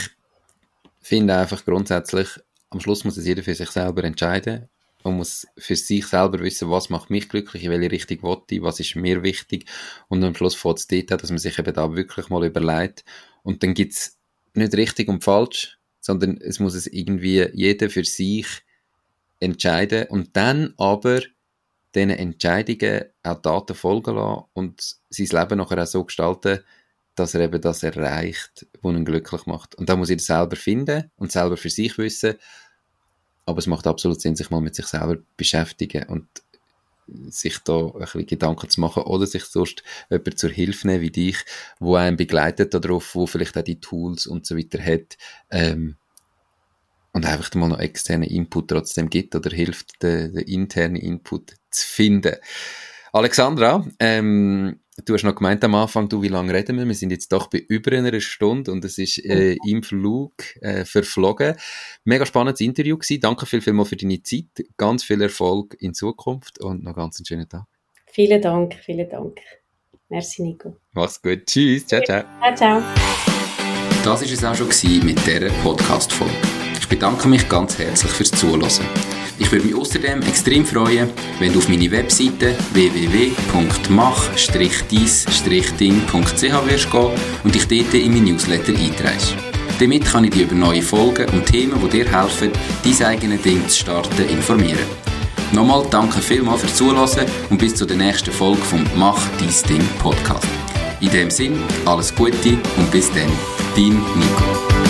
finde einfach grundsätzlich, am Schluss muss es jeder für sich selber entscheiden und muss für sich selber wissen, was macht mich glücklich, in welche Richtung will ich, was ist mir wichtig. Und am Schluss fängt es dort an, dass man sich eben da wirklich mal überlegt. Und dann gibt es nicht richtig und falsch, sondern es muss es irgendwie jeder für sich entscheiden und dann aber diesen Entscheidungen auch Taten folgen lassen und sein Leben nachher auch so gestalten, dass er eben das erreicht, was ihn glücklich macht. Und da muss jeder selber finden und selber für sich wissen. Aber es macht absolut Sinn, sich mal mit sich selber beschäftigen und sich da ein bisschen Gedanken zu machen oder sich sonst jemand zur Hilfe nehmen wie dich, wo einen begleitet darauf, wo vielleicht auch die Tools und so weiter hat ähm, und einfach mal noch externen Input trotzdem gibt oder hilft, den, den internen Input zu finden. Alexandra, ähm, du hast noch gemeint am Anfang, du, wie lange reden wir? Wir sind jetzt doch bei über einer Stunde und es ist äh, im Flug äh, verflogen. Mega spannendes Interview gewesen. Danke viel, viel mal für deine Zeit. Ganz viel Erfolg in Zukunft und noch ganz einen schönen Tag. Vielen Dank, vielen Dank. Merci, Nico. Mach's gut. Tschüss. Ciao, ciao. Ciao, ciao. Das war es auch schon gewesen mit dieser Podcast-Folge. Ich bedanke mich ganz herzlich fürs Zuhören. Ich würde mich außerdem extrem freuen, wenn du auf meine Webseite w w w Punkt mach Strich dies Strich ding Punkt c h wirst gehen und dich dort in meinen Newsletter einträgst. Damit kann ich dich über neue Folgen und Themen, die dir helfen, dein eigenes Ding zu starten, informieren. Nochmal danke vielmals fürs Zuhören und bis zur nächsten Folge vom Mach dis Ding Podcast. In dem Sinn, alles Gute und bis dann, dein Nico.